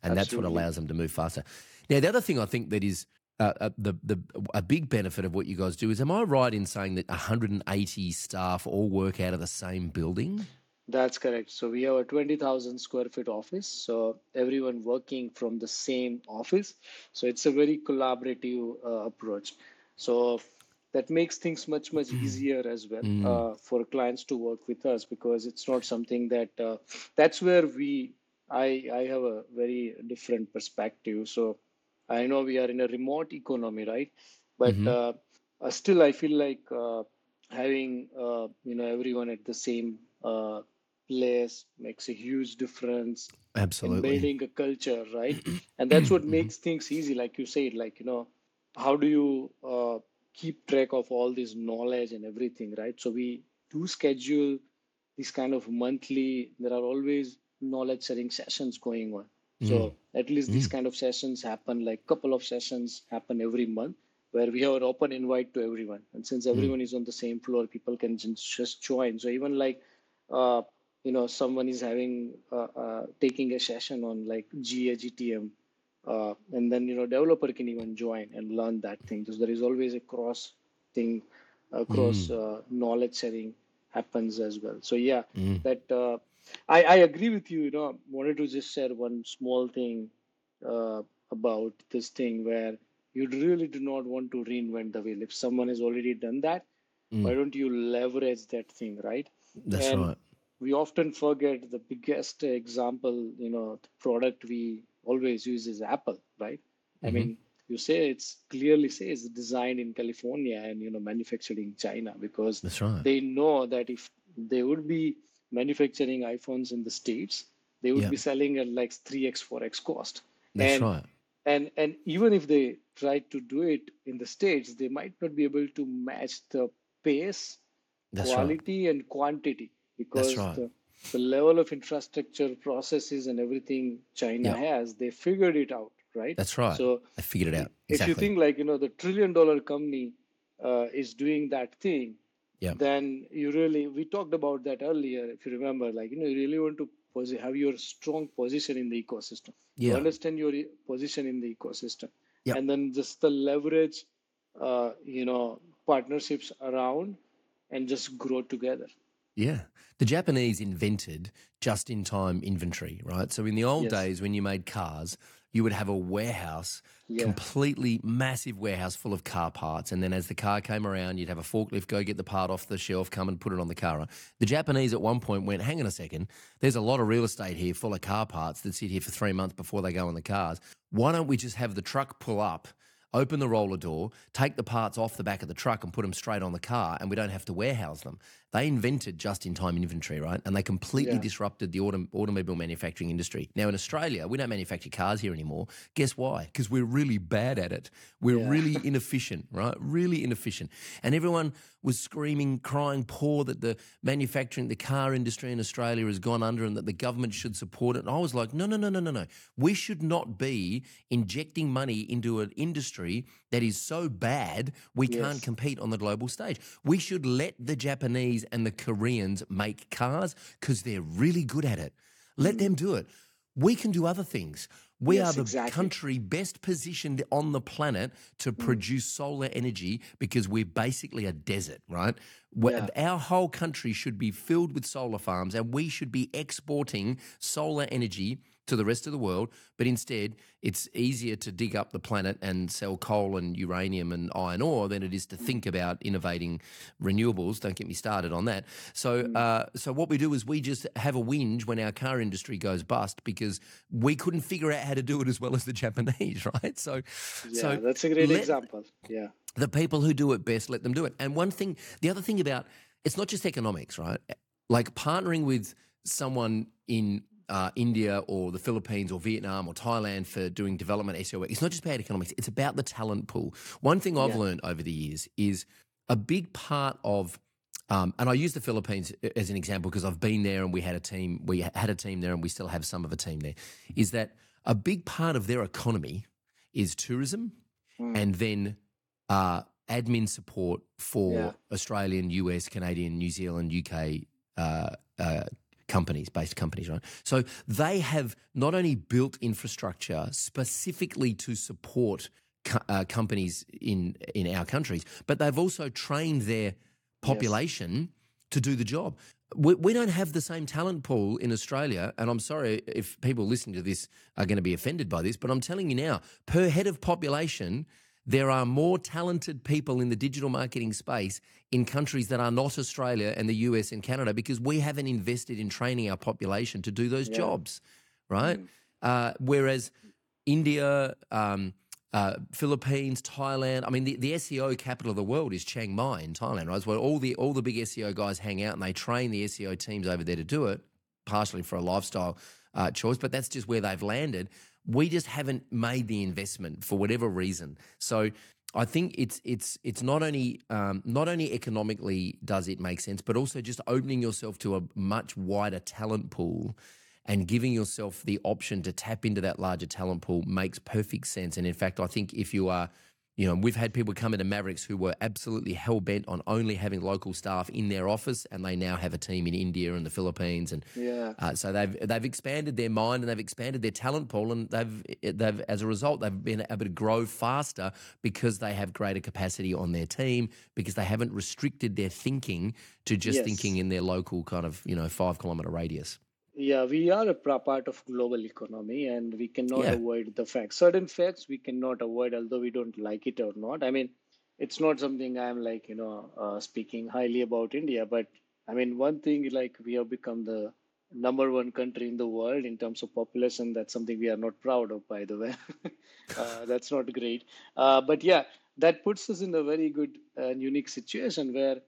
And Absolutely. That's what allows them to move faster. Now, the other thing I think that is uh, a, the, the, a big benefit of what you guys do is, am I right in saying that one hundred eighty staff all work out of the same building? That's correct. So we have a twenty thousand square foot office. So everyone working from the same office. So it's a very collaborative uh, approach. So that makes things much, much easier as well mm. uh, for clients to work with us, because it's not something that uh, that's where we I, I have a very different perspective. So I know we are in a remote economy, right? But mm-hmm. uh, uh, still, I feel like uh, having, uh, you know, everyone at the same uh, place makes a huge difference. Absolutely. In building a culture, right? And that's what makes things easy. Like you said, like, you know, how do you uh, keep track of all this knowledge and everything, right? So we do schedule this kind of monthly, there are always knowledge sharing sessions going on. Mm. So at least mm. these kind of sessions happen, like couple of sessions happen every month, where we have an open invite to everyone. And since everyone mm. is on the same floor, people can just join. So even like, uh, you know, someone is having, uh, uh, taking a session on like G A, G T M, Uh, and then, you know, developer can even join and learn that thing. So there is always a cross thing, uh, cross mm. uh, knowledge sharing happens as well. So, yeah, mm. that uh, I, I agree with you. You know, wanted to just share one small thing uh, about this thing where you really do not want to reinvent the wheel. If someone has already done that, mm. why don't you leverage that thing, right? That's and right. We often forget the biggest example, you know, the product we always uses Apple, right? Mm-hmm. I mean, you say it's clearly say it's designed in California and, you know, manufactured in China, because that's right. they know that if they would be manufacturing iPhones in the States, they would yeah. be selling at like three x, four x cost. That's and, right. And, and even if they tried to do it in the States, they might not be able to match the pace, that's quality right. and quantity, because that's right. the, the level of infrastructure, processes, and everything China yep. has, they figured it out, right? That's right. So they figured it out. Exactly. If you think like, you know, the trillion dollar company uh, is doing that thing, yep. then you really, we talked about that earlier, if you remember, like, you know, you really want to posi- have your strong position in the ecosystem. Yeah. You understand your position in the ecosystem. Yep. And then just the leverage, uh, you know, partnerships around and just grow together. Yeah. The Japanese invented just-in-time inventory, right? So in the old yes. days when you made cars, you would have a warehouse, yeah. completely massive warehouse full of car parts, and then as the car came around, you'd have a forklift, go get the part off the shelf, come and put it on the car. The Japanese at one point went, hang on a second, there's a lot of real estate here full of car parts that sit here for three months before they go on the cars. Why don't we just have the truck pull up, open the roller door, take the parts off the back of the truck and put them straight on the car, and we don't have to warehouse them. They invented just-in-time inventory, right? And they completely yeah. disrupted the autom- automobile manufacturing industry. Now, in Australia, we don't manufacture cars here anymore. Guess why? Because we're really bad at it. We're yeah. really inefficient, right? Really inefficient. And everyone was screaming, crying poor that the manufacturing, the car industry in Australia has gone under and that the government should support it. And I was like, no, no, no, no, no, no. We should not be injecting money into an industry that is so bad we yes. can't compete on the global stage. We should let the Japanese and the Koreans make cars because they're really good at it. Let mm. them do it. We can do other things. We yes, are the exactly. country best positioned on the planet to mm. produce solar energy because we're basically a desert, right? Yeah. Our whole country should be filled with solar farms and we should be exporting solar energy to the rest of the world, but instead it's easier to dig up the planet and sell coal and uranium and iron ore than it is to think about innovating renewables. Don't get me started on that. So uh, so what we do is we just have a whinge when our car industry goes bust because we couldn't figure out how to do it as well as the Japanese, right? So, yeah, so that's a great example. Yeah, the people who do it best, let them do it. And one thing, the other thing about, it's not just economics, right? Like partnering with someone in Uh, India or the Philippines or Vietnam or Thailand for doing development S E O work. It's not just about economics. It's about the talent pool. One thing I've yeah. learned over the years is a big part of, um, and I use the Philippines as an example because I've been there and we had a team, we had a team there and we still have some of a team there, is that a big part of their economy is tourism mm. and then uh, admin support for yeah. Australian, U S, Canadian, New Zealand, U K uh, uh companies, based companies, right? So they have not only built infrastructure specifically to support co- uh, companies in, in our countries, but they've also trained their population yes. to do the job. We, we don't have the same talent pool in Australia, and I'm sorry if people listening to this are going to be offended by this, but I'm telling you now, per head of population, there are more talented people in the digital marketing space in countries that are not Australia and the U S and Canada because we haven't invested in training our population to do those yeah. jobs, right? Mm. Uh, whereas India, um, uh, Philippines, Thailand, I mean, the, the S E O capital of the world is Chiang Mai in Thailand, right? It's where all the, all the big S E O guys hang out and they train the S E O teams over there to do it, partially for a lifestyle uh, choice, but that's just where they've landed. We just haven't made the investment for whatever reason. So I think it's it's it's not only um, not only economically does it make sense, but also just opening yourself to a much wider talent pool and giving yourself the option to tap into that larger talent pool makes perfect sense. And in fact, I think if you are, you know, we've had people come into Mavericks who were absolutely hell-bent on only having local staff in their office, and they now have a team in India and the Philippines, and yeah. uh, so they've they've expanded their mind and they've expanded their talent pool, and they've they've as a result they've been able to grow faster because they have greater capacity on their team because they haven't restricted their thinking to just yes. thinking in their local kind of you know five kilometre radius. Yeah, we are a part of global economy and we cannot yeah. avoid the facts. Certain facts we cannot avoid, although we don't like it or not. I mean, it's not something I'm like, you know, uh, speaking highly about India. But I mean, one thing like we have become the number one country in the world in terms of population. That's something we are not proud of, by the way. uh, that's not great. Uh, but yeah, that puts us in a very good and unique situation where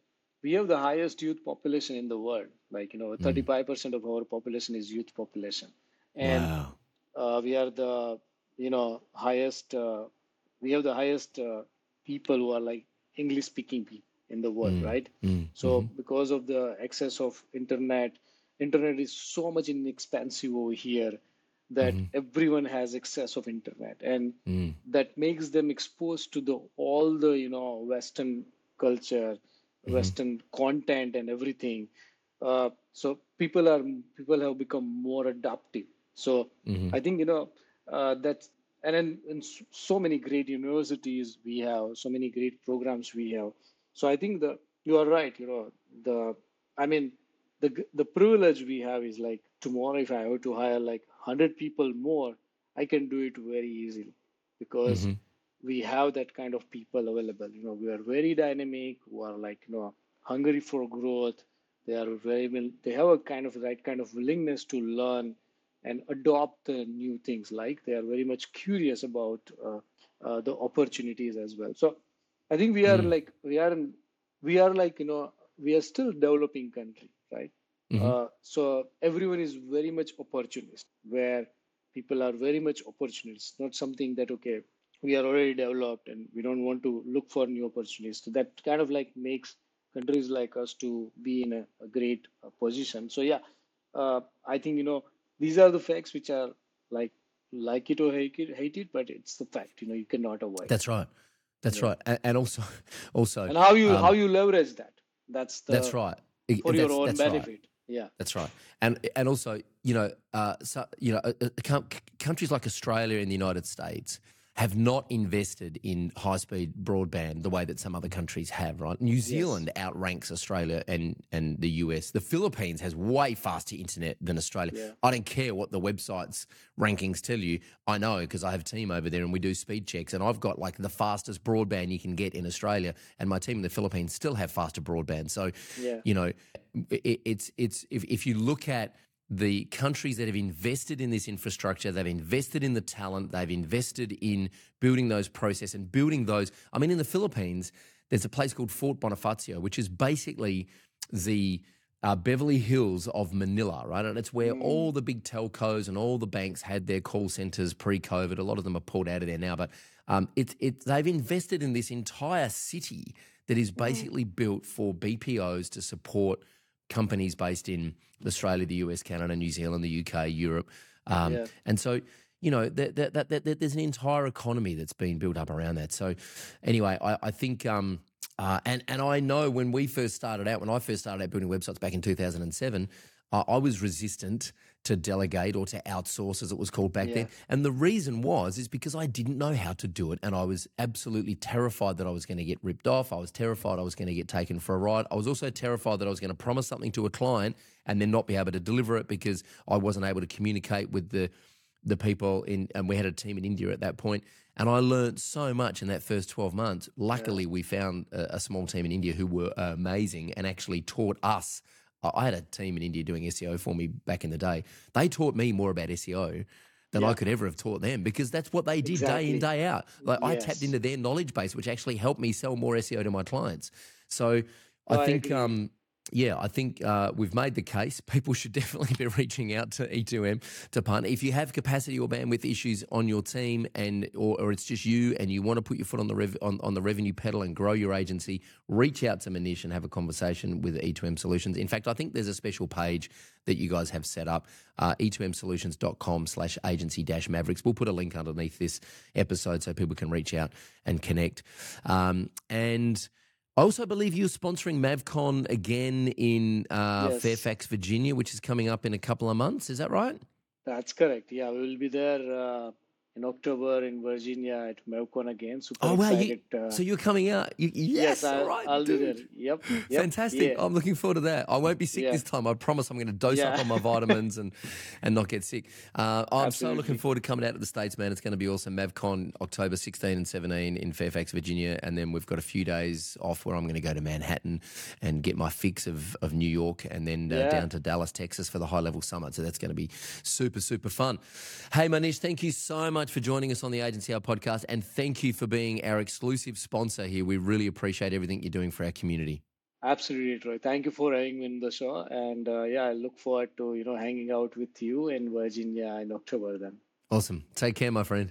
we have the highest youth population in the world. Like, you know, thirty-five percent of our population is youth population. And wow. uh, we are the, you know, highest, uh, we have the highest uh, people who are like English speaking people in the world, mm. right? Mm. So mm-hmm. because of the excess of internet, internet is so much inexpensive over here that mm. everyone has access of internet. And mm. that makes them exposed to the all the, you know, Western culture, Western mm-hmm. content and everything. Uh, so people are people have become more adaptive. So mm-hmm. I think, you know, uh, that's, and then in so many great universities we have, so many great programs we have. So I think the you are right, you know, the, I mean, the the privilege we have is like tomorrow if I were to hire like one hundred people more, I can do it very easily because mm-hmm. we have that kind of people available. You know, we are very dynamic, who are like, you know, hungry for growth. They are very, will, they have a kind of right kind of willingness to learn and adopt the new things. Like they are very much curious about uh, uh, the opportunities as well. So I think we are mm. like, we are, we are like, you know, we are still developing country, right? Mm-hmm. Uh, so everyone is very much opportunist, where people are very much opportunists, not something that, okay, we are already developed and we don't want to look for new opportunities. So that kind of like makes countries like us to be in a, a great uh, position. So yeah, uh, I think, you know, these are the facts which are like, like it or hate it, hate it, but it's the fact, you know, you cannot avoid. That's right. That's yeah. right. And, and also, also. And how you, um, how you leverage that. That's the, that's right. For that's, your own benefit. Right. Yeah, that's right, and and also you know, uh, so, you know, uh, com- countries like Australia and the United States have not invested in high-speed broadband the way that some other countries have, right? New Zealand yes. outranks Australia and and the U S. The Philippines has way faster internet than Australia. Yeah. I don't care what the website's rankings tell you. I know because I have a team over there and we do speed checks, and I've got like the fastest broadband you can get in Australia, and my team in the Philippines still have faster broadband. So, yeah. you know, it, it's it's if, if you look at the countries that have invested in this infrastructure, they've invested in the talent, they've invested in building those processes and building those. I mean, in the Philippines, there's a place called Fort Bonifacio, which is basically the uh, Beverly Hills of Manila, right? And it's where mm. all the big telcos and all the banks had their call centers pre-COVID. A lot of them are pulled out of there now, but um, it, it, they've invested in this entire city that is basically mm. built for B P Os to support companies based in Australia, the U S, Canada, New Zealand, the U K, Europe. Um, yeah. And so, you know, th- th- th- th- th- there's an entire economy that's been built up around that. So anyway, I, I think, um, uh, and, and I know when we first started out, when I first started out building websites back in two thousand seven, uh, I was resistant to delegate or to outsource, as it was called back yeah. then. And the reason was, is because I didn't know how to do it. And I was absolutely terrified that I was going to get ripped off. I was terrified I was going to get taken for a ride. I was also terrified that I was going to promise something to a client and then not be able to deliver it because I wasn't able to communicate with the the people in, and we had a team in India at that point. And I learned so much in that first twelve months. Luckily, yeah. we found a, a small team in India who were amazing and actually taught us. I had a team in India doing S E O for me back in the day. They taught me more about S E O than yeah. I could ever have taught them because that's what they did exactly. day in, day out. Like yes. I tapped into their knowledge base, which actually helped me sell more S E O to my clients. So I, I think, um, yeah, I think uh, we've made the case. People should definitely be reaching out to E two M to partner. If you have capacity or bandwidth issues on your team, and or, or it's just you and you want to put your foot on the rev, on, on the revenue pedal and grow your agency, reach out to Manish and have a conversation with E two M Solutions. In fact, I think there's a special page that you guys have set up, uh, e two m solutions dot com slash agency dash mavericks. We'll put a link underneath this episode so people can reach out and connect. Um, and... I also believe you're sponsoring MavCon again in uh, yes. Fairfax, Virginia, which is coming up in a couple of months. Is that right? That's correct. Yeah, we will be there uh, in October in Virginia at MavCon again. Super oh, wow. excited. You, uh, so you're coming out? You, yes, yes, I'll, right, I'll be there. Yep. yep. Fantastic. Yeah. I'm looking forward to that. I won't be sick yeah. this time. I promise I'm going to dose yeah. up on my vitamins and, and not get sick. Uh, I'm Absolutely. so looking forward to coming out to the States, man. It's going to be awesome. MavCon, October sixteenth and seventeenth in Fairfax, Virginia. And then we've got a few days off where I'm going to go to Manhattan and get my fix of, of New York and then uh, yeah. down to Dallas, Texas for the high-level summit. So that's going to be super, super fun. Hey, Manish, thank you so much. much for joining us on the Agency Hour podcast, and thank you for being our exclusive sponsor here. We really appreciate everything you're doing for our community. Absolutely, Troy. Thank you for having me on the show, and uh, yeah, I look forward to you know hanging out with you in Virginia in October then. Awesome. Take care, my friend.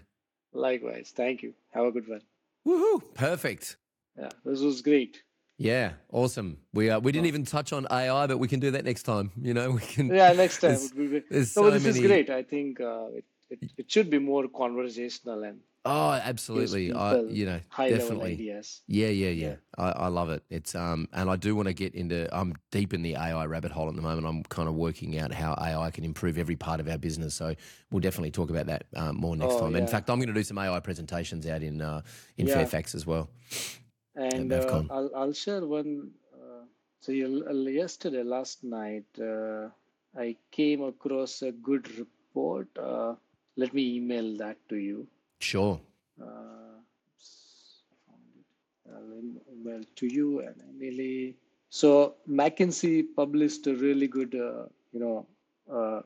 Likewise. Thank you. Have a good one. Woohoo! Perfect. Yeah, this was great. Yeah, awesome. We uh, we didn't even touch on A I, but we can do that next time. You know, we can. Yeah, next time. There's, be... there's so, so this many... is great. I think. Uh, it... It, it should be more conversational and oh, absolutely, I, you know, high definitely. Level ideas. Yeah, yeah, yeah. yeah. I, I love it. It's um, and I do want to get into. I'm deep in the A I rabbit hole at the moment. I'm kind of working out how A I can improve every part of our business. So we'll definitely talk about that um, more next oh, time. Yeah. In fact, I'm going to do some A I presentations out in uh, in yeah. Fairfax as well. And uh, I'll I'll share one. Uh, so yesterday, last night, uh, I came across a good report. Uh, Let me email that to you. Sure. Uh, I'll email to you and Emily. So McKinsey published a really good, uh, you know, uh,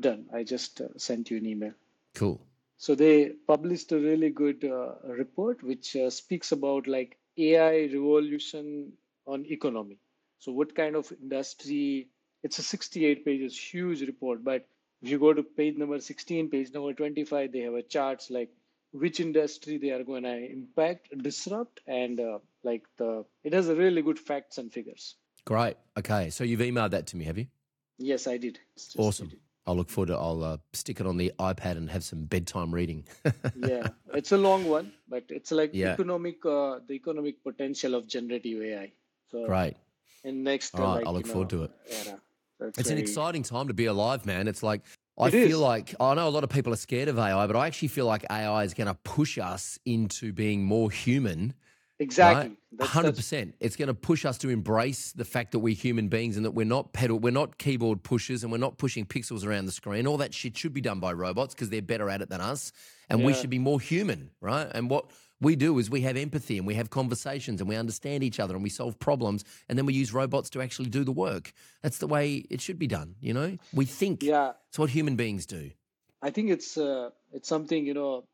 done. I just uh, sent you an email. Cool. So they published a really good uh, report which uh, speaks about like A I revolution on economy. So what kind of industry? It's a sixty-eight pages, huge report. But if you go to page number sixteen, page number twenty-five, they have a charts like which industry they are going to impact, disrupt, and uh, like the it has a really good facts and figures. Great. Okay. So you've emailed that to me, have you? Yes, I did. Just awesome. Did. I'll look forward to it. I'll uh, stick it on the iPad and have some bedtime reading. Yeah, it's a long one, but it's like yeah. economic, uh, the economic potential of generative A I. So great. And next, all right, like, I'll look you know, forward to it. Era. So it's it's very... an exciting time to be alive, man. It's like I it feel is. like I know a lot of people are scared of A I, but I actually feel like A I is going to push us into being more human. Exactly. Hundred percent. It's going to push us to embrace the fact that we're human beings and that we're not pedal, we're not keyboard pushers, and we're not pushing pixels around the screen. All that shit should be done by robots because they're better at it than us, and yeah. we should be more human, right? And what we do is we have empathy and we have conversations and we understand each other and we solve problems, and then we use robots to actually do the work. That's the way it should be done, you know. We think. Yeah. It's what human beings do. I think it's uh, it's something, you know,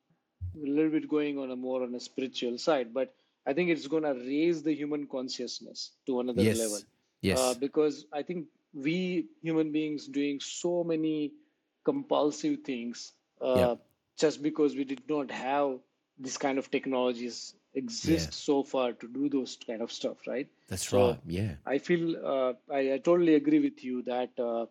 a little bit going on a more on a spiritual side, but I think it's going to raise the human consciousness to another yes. level. Yes. Uh, because I think we human beings doing so many compulsive things uh, yeah. just because we did not have this kind of technologies exist yeah. so far to do those kind of stuff, right? That's so right. Yeah. I feel uh, I, I totally agree with you that uh,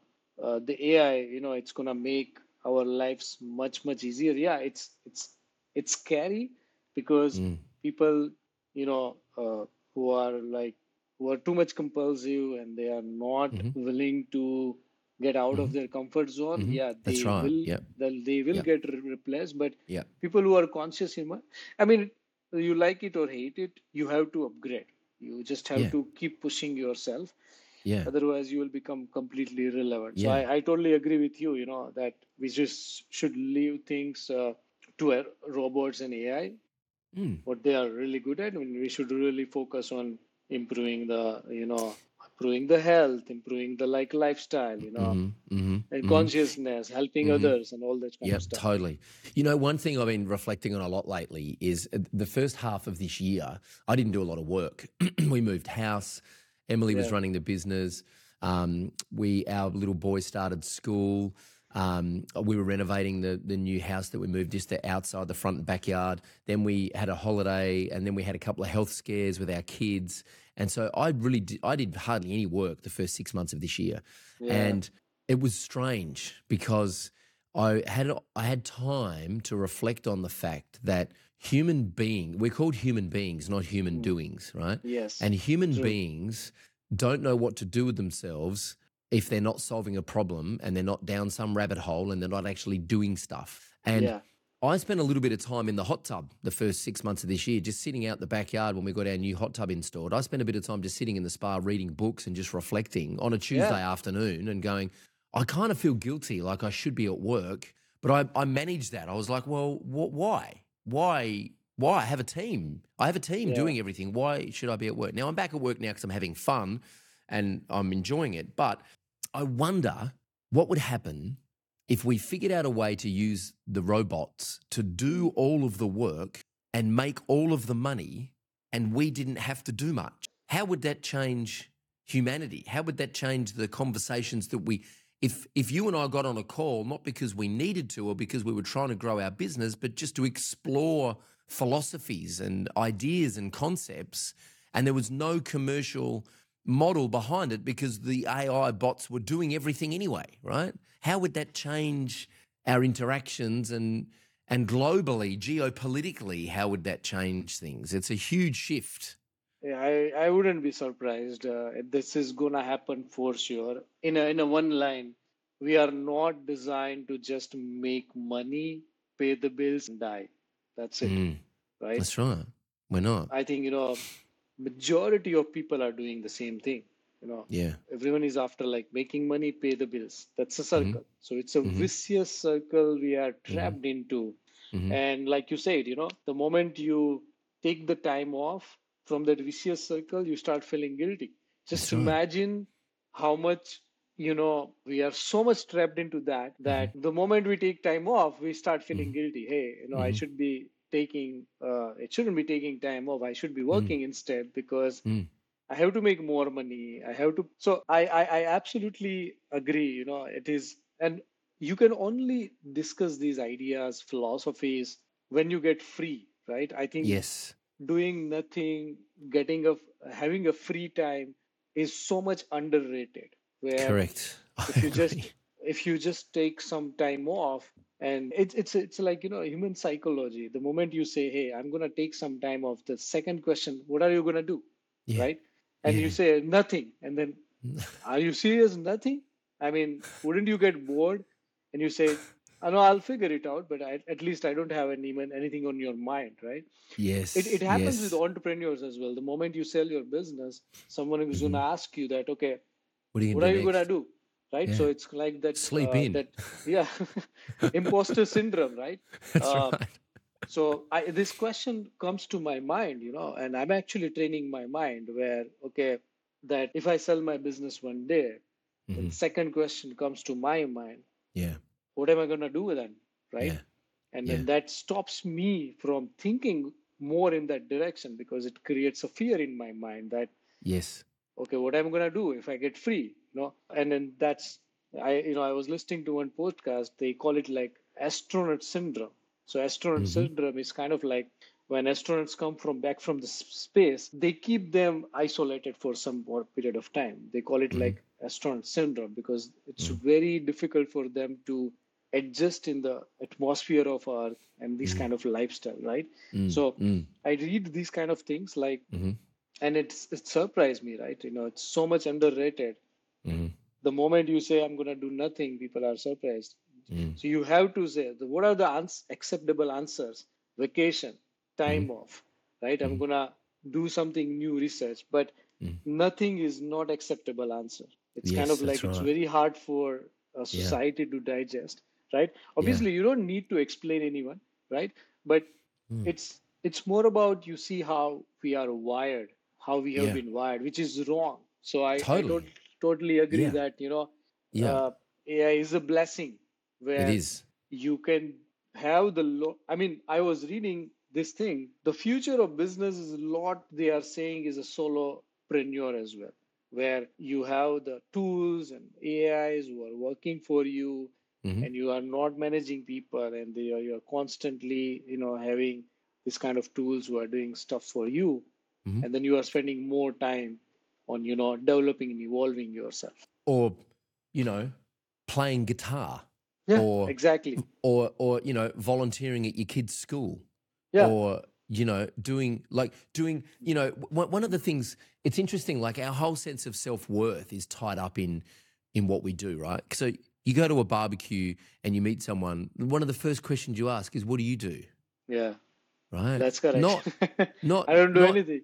uh, the A I, you know, it's going to make our lives much, much easier. Yeah, it's it's it's scary because mm. people... you know, uh, who are like, who are too much compulsive and they are not mm-hmm. willing to get out mm-hmm. of their comfort zone. Mm-hmm. Yeah, they right. will, yep. they, they will yep. get re- replaced. But yep. people who are conscious human, I mean, you like it or hate it, you have to upgrade. You just have yeah. to keep pushing yourself. Yeah. Otherwise, you will become completely irrelevant. Yeah. So I, I totally agree with you, you know, that we just should leave things uh, to uh, robots and A I. Mm. What they are really good at, I mean, we should really focus on improving the, you know, improving the health, improving the like lifestyle, you know, mm-hmm, mm-hmm, and mm-hmm. consciousness, helping mm-hmm. others, and all that kind yep, of stuff. Yeah, totally. You know, one thing I've been reflecting on a lot lately is the first half of this year, I didn't do a lot of work. We moved house. Emily yeah. was running the business. Um, we, our little boy started school. Um, we were renovating the the new house that we moved just to outside the front and backyard. Then we had a holiday, and then we had a couple of health scares with our kids. And so I really did, I did hardly any work the first six months of this year, yeah. and it was strange because I had I had time to reflect on the fact that human being we're called human beings, not human mm. doings, right? Yes, and human True. beings don't know what to do with themselves if they're not solving a problem and they're not down some rabbit hole and they're not actually doing stuff. And yeah. I spent a little bit of time in the hot tub the first six months of this year, just sitting out the backyard when we got our new hot tub installed. I spent a bit of time just sitting in the spa reading books and just reflecting on a Tuesday yeah. afternoon and going, I kind of feel guilty, like I should be at work, but I, I managed that. I was like, well, what, why? Why? Why? I have a team. I have a team yeah. doing everything. Why should I be at work? Now, I'm back at work now because I'm having fun and I'm enjoying it. But I wonder what would happen if we figured out a way to use the robots to do all of the work and make all of the money and we didn't have to do much. How would that change humanity? How would that change the conversations that we if if you and I got on a call, not because we needed to or because we were trying to grow our business, but just to explore philosophies and ideas and concepts, and there was no commercial model behind it because the A I bots were doing everything anyway, right? How would that change our interactions and and globally, geopolitically, how would that change things? It's a huge shift. Yeah, I, I wouldn't be surprised. Uh, this is going to happen for sure. In a, in a one line, we are not designed to just make money, pay the bills and die. That's it, mm. right? That's right. We're not. I think, you know, majority of people are doing the same thing, you know. Yeah. Everyone is after like making money, pay the bills. That's a circle. Mm-hmm. So it's a mm-hmm. vicious circle we are trapped mm-hmm. into. Mm-hmm. And like you said, you know, the moment you take the time off from that vicious circle, you start feeling guilty. Just That's imagine right. how much, you know, we are so much trapped into that, that mm-hmm. the moment we take time off, we start feeling mm-hmm. guilty. Hey, you know, mm-hmm. I should be taking, uh, it shouldn't be taking time off. I should be working mm. instead because mm. I have to make more money. I have to. So I, I, I absolutely agree. You know, it is, and you can only discuss these ideas, philosophies when you get free, right? I think yes, doing nothing, getting a, having a free time is so much underrated. Where correct. If you just if you just take some time off, and it's it's it's like, you know, human psychology. The moment you say, "Hey, I'm gonna take some time off," the second question, "What are you gonna do?" Yeah. Right? And yeah. you say nothing. And then, are you serious? Nothing? I mean, wouldn't you get bored? And you say, oh, no, I'll figure it out, but I, at least I don't have an even anything on your mind, right? Yes. It, it happens yes. with entrepreneurs as well. The moment you sell your business, someone is mm-hmm. going to ask you that, okay, what are you going to do? Right? Yeah. So it's like that. Sleep uh, in. That, yeah. Imposter syndrome, right? That's uh, right. So I, this question comes to my mind, you know, and I'm actually training my mind where, okay, that if I sell my business one day, mm-hmm. the second question comes to my mind. Yeah. What am I going to do with that? Right. Yeah. And yeah. then that stops me from thinking more in that direction because it creates a fear in my mind that, yes, okay, what am I going to do if I get free? You know, and then that's, I, you know, I was listening to one podcast, they call it like astronaut syndrome. So astronaut mm-hmm. syndrome is kind of like when astronauts come from back from the space, they keep them isolated for some more period of time. They call it mm-hmm. like astronaut syndrome because it's mm-hmm. very difficult for them to adjust in the atmosphere of Earth and this mm-hmm. kind of lifestyle, right? Mm-hmm. So mm-hmm. I read these kind of things like, mm-hmm. and it's it surprised me, right? You know, it's so much underrated. Mm-hmm. The moment you say, I'm going to do nothing, people are surprised. Mm. So you have to say, what are the ans- acceptable answers? Vacation, time mm. off, right? Mm. I'm going to do something new research, but mm. nothing is not acceptable answer. It's yes, kind of like, right. it's very hard for a society yeah. to digest, right? Obviously, yeah. you don't need to explain anyone, right? But mm. it's it's more about you see how we are wired, how we have yeah. been wired, which is wrong. So I, totally. I don't totally agree yeah. that, you know, yeah. uh, A I is a blessing. Where it is. You can have the, lo- I mean, I was reading this thing. The future of business is a lot they are saying is a solopreneur as well, where you have the tools and A Is who are working for you mm-hmm. and you are not managing people and they are, you are constantly, you know, having this kind of tools who are doing stuff for you. Mm-hmm. And then you are spending more time on, you know, developing and evolving yourself. Or, you know, playing guitar. Yeah, or, exactly. Or, or you know, volunteering at your kid's school. Yeah. Or, you know, doing, like, doing, you know, w- one of the things, it's interesting, like, our whole sense of self-worth is tied up in in what we do, right? So you go to a barbecue and you meet someone, one of the first questions you ask is, what do you do? Yeah. Right? That's correct. Not, not, I don't do not, anything.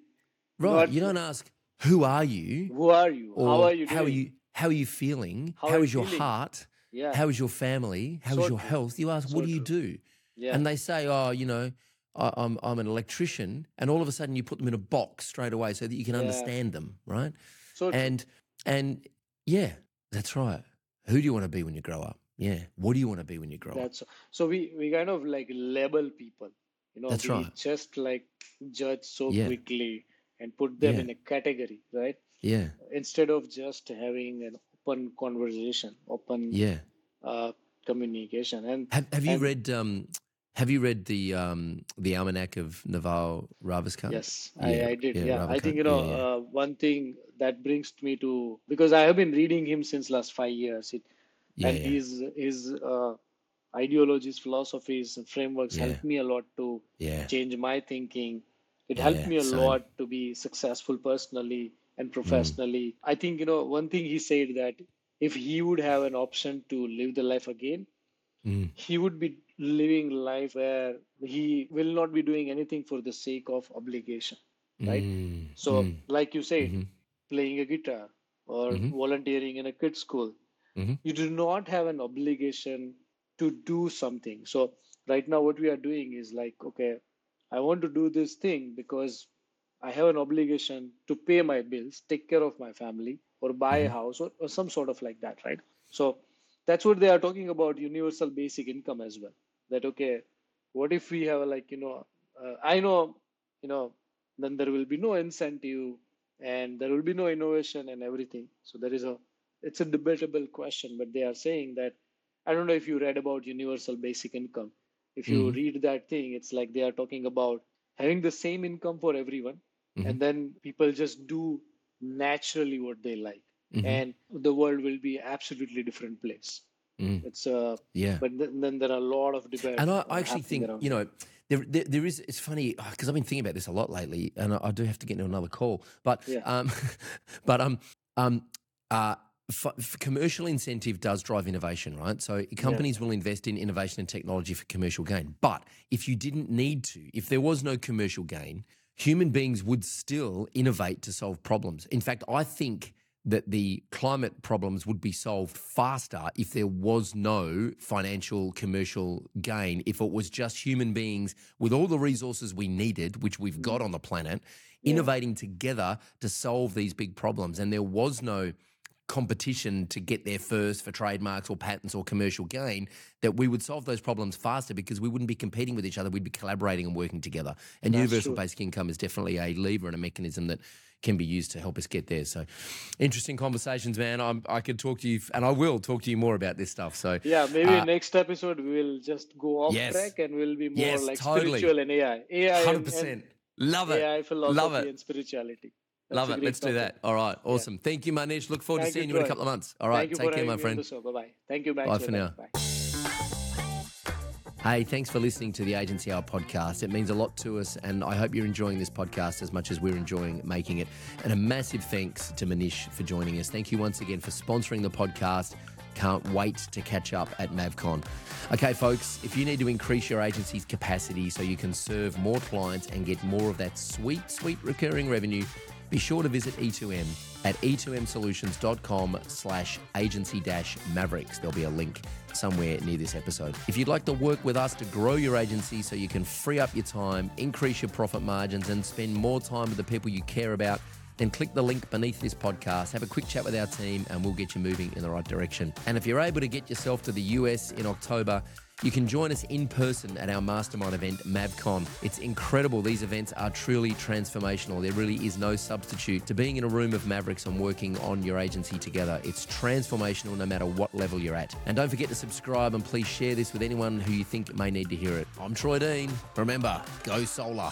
Right. Not, you don't ask, who are you? Who are you? How are you doing? How are you, how are you feeling? How, how is your feeling? Heart? Yeah. How is your family? How so is your true. Health? You ask, so what do you true. Do? Yeah. And they say, oh, you know, I, I'm I'm an electrician. And all of a sudden you put them in a box straight away so that you can yeah. understand them, right? So and true. And yeah, that's right. Who do you want to be when you grow up? Yeah. What do you want to be when you grow that's, up? So we, we kind of like label people, you know, that's we right. just like judge so yeah. quickly and put them yeah. in a category, right? Yeah. Instead of just having an open conversation, open yeah. uh, communication. And have, have you and, read? Um, have you read the um, the Almanac of Naval Ravikant? Yes, yeah, I, I did. Yeah, yeah. I think you know yeah, yeah. Uh, one thing that brings me to because I have been reading him since last five years. It, yeah, and yeah. his his uh, ideologies, philosophies, frameworks yeah. helped me a lot to yeah. change my thinking. It yeah, helped me a same. Lot to be successful personally. And professionally, mm. I think, you know, one thing he said that if he would have an option to live the life again, mm. he would be living life where he will not be doing anything for the sake of obligation, right? Mm. So mm. like you said, mm-hmm. playing a guitar or mm-hmm. volunteering in a kid's school, mm-hmm. you do not have an obligation to do something. So right now what we are doing is like, okay, I want to do this thing because I have an obligation to pay my bills, take care of my family, or buy a house, or, or some sort of like that, right? So that's what they are talking about, universal basic income as well. That, okay, what if we have like, you know, uh, I know, you know, then there will be no incentive and there will be no innovation and everything. So there is a, it's a debatable question, but they are saying that, I don't know if you read about universal basic income. If you mm-hmm. read that thing, it's like they are talking about having the same income for everyone. Mm-hmm. And then people just do naturally what they like. Mm-hmm. And the world will be absolutely different place. Mm. It's uh, yeah. But th- then there are a lot of debates. And I, I actually think, around. you know, there, there there is, it's funny because I've been thinking about this a lot lately, and I, I do have to get into another call. But yeah. um, but um um uh. For, for commercial incentive does drive innovation, right? So companies yeah. will invest in innovation and technology for commercial gain. But if you didn't need to, if there was no commercial gain, human beings would still innovate to solve problems. In fact, I think that the climate problems would be solved faster if there was no financial commercial gain, if it was just human beings with all the resources we needed, which we've got on the planet, yeah. innovating together to solve these big problems. And there was no competition to get there first for trademarks or patents or commercial gain, that we would solve those problems faster because we wouldn't be competing with each other. We'd be collaborating and working together. And That's universal true. basic income is definitely a lever and a mechanism that can be used to help us get there. So interesting conversations, man. I'm, I could talk to you, and I will talk to you more about this stuff. So yeah, maybe uh, next episode we'll just go off yes, track and we'll be more yes, like totally. spiritual and A I. A I one hundred percent. And Love it. A I philosophy Love it. and spirituality. That's Love it. Let's topic. do that. All right. Awesome. Yeah. Thank you, Manish. Look forward Thank to seeing you, you in a couple of months. All right. Take care, my friend. Bye-bye. Thank you, Max. Bye for now. Bye. Hey, thanks for listening to the Agency Hour podcast. It means a lot to us, and I hope you're enjoying this podcast as much as we're enjoying making it. And a massive thanks to Manish for joining us. Thank you once again for sponsoring the podcast. Can't wait to catch up at MavCon. Okay, folks, if you need to increase your agency's capacity so you can serve more clients and get more of that sweet, sweet recurring revenue, be sure to visit E two M at e two m solutions dot com slash agency dash mavericks. There'll be a link somewhere near this episode. If you'd like to work with us to grow your agency so you can free up your time, increase your profit margins, and spend more time with the people you care about, then click the link beneath this podcast, have a quick chat with our team, and we'll get you moving in the right direction. And if you're able to get yourself to the U S in October, you can join us in person at our mastermind event, MavCon. It's incredible. These events are truly transformational. There really is no substitute to being in a room of Mavericks and working on your agency together. It's transformational no matter what level you're at. And don't forget to subscribe, and please share this with anyone who you think may need to hear it. I'm Troy Dean. Remember, go solar.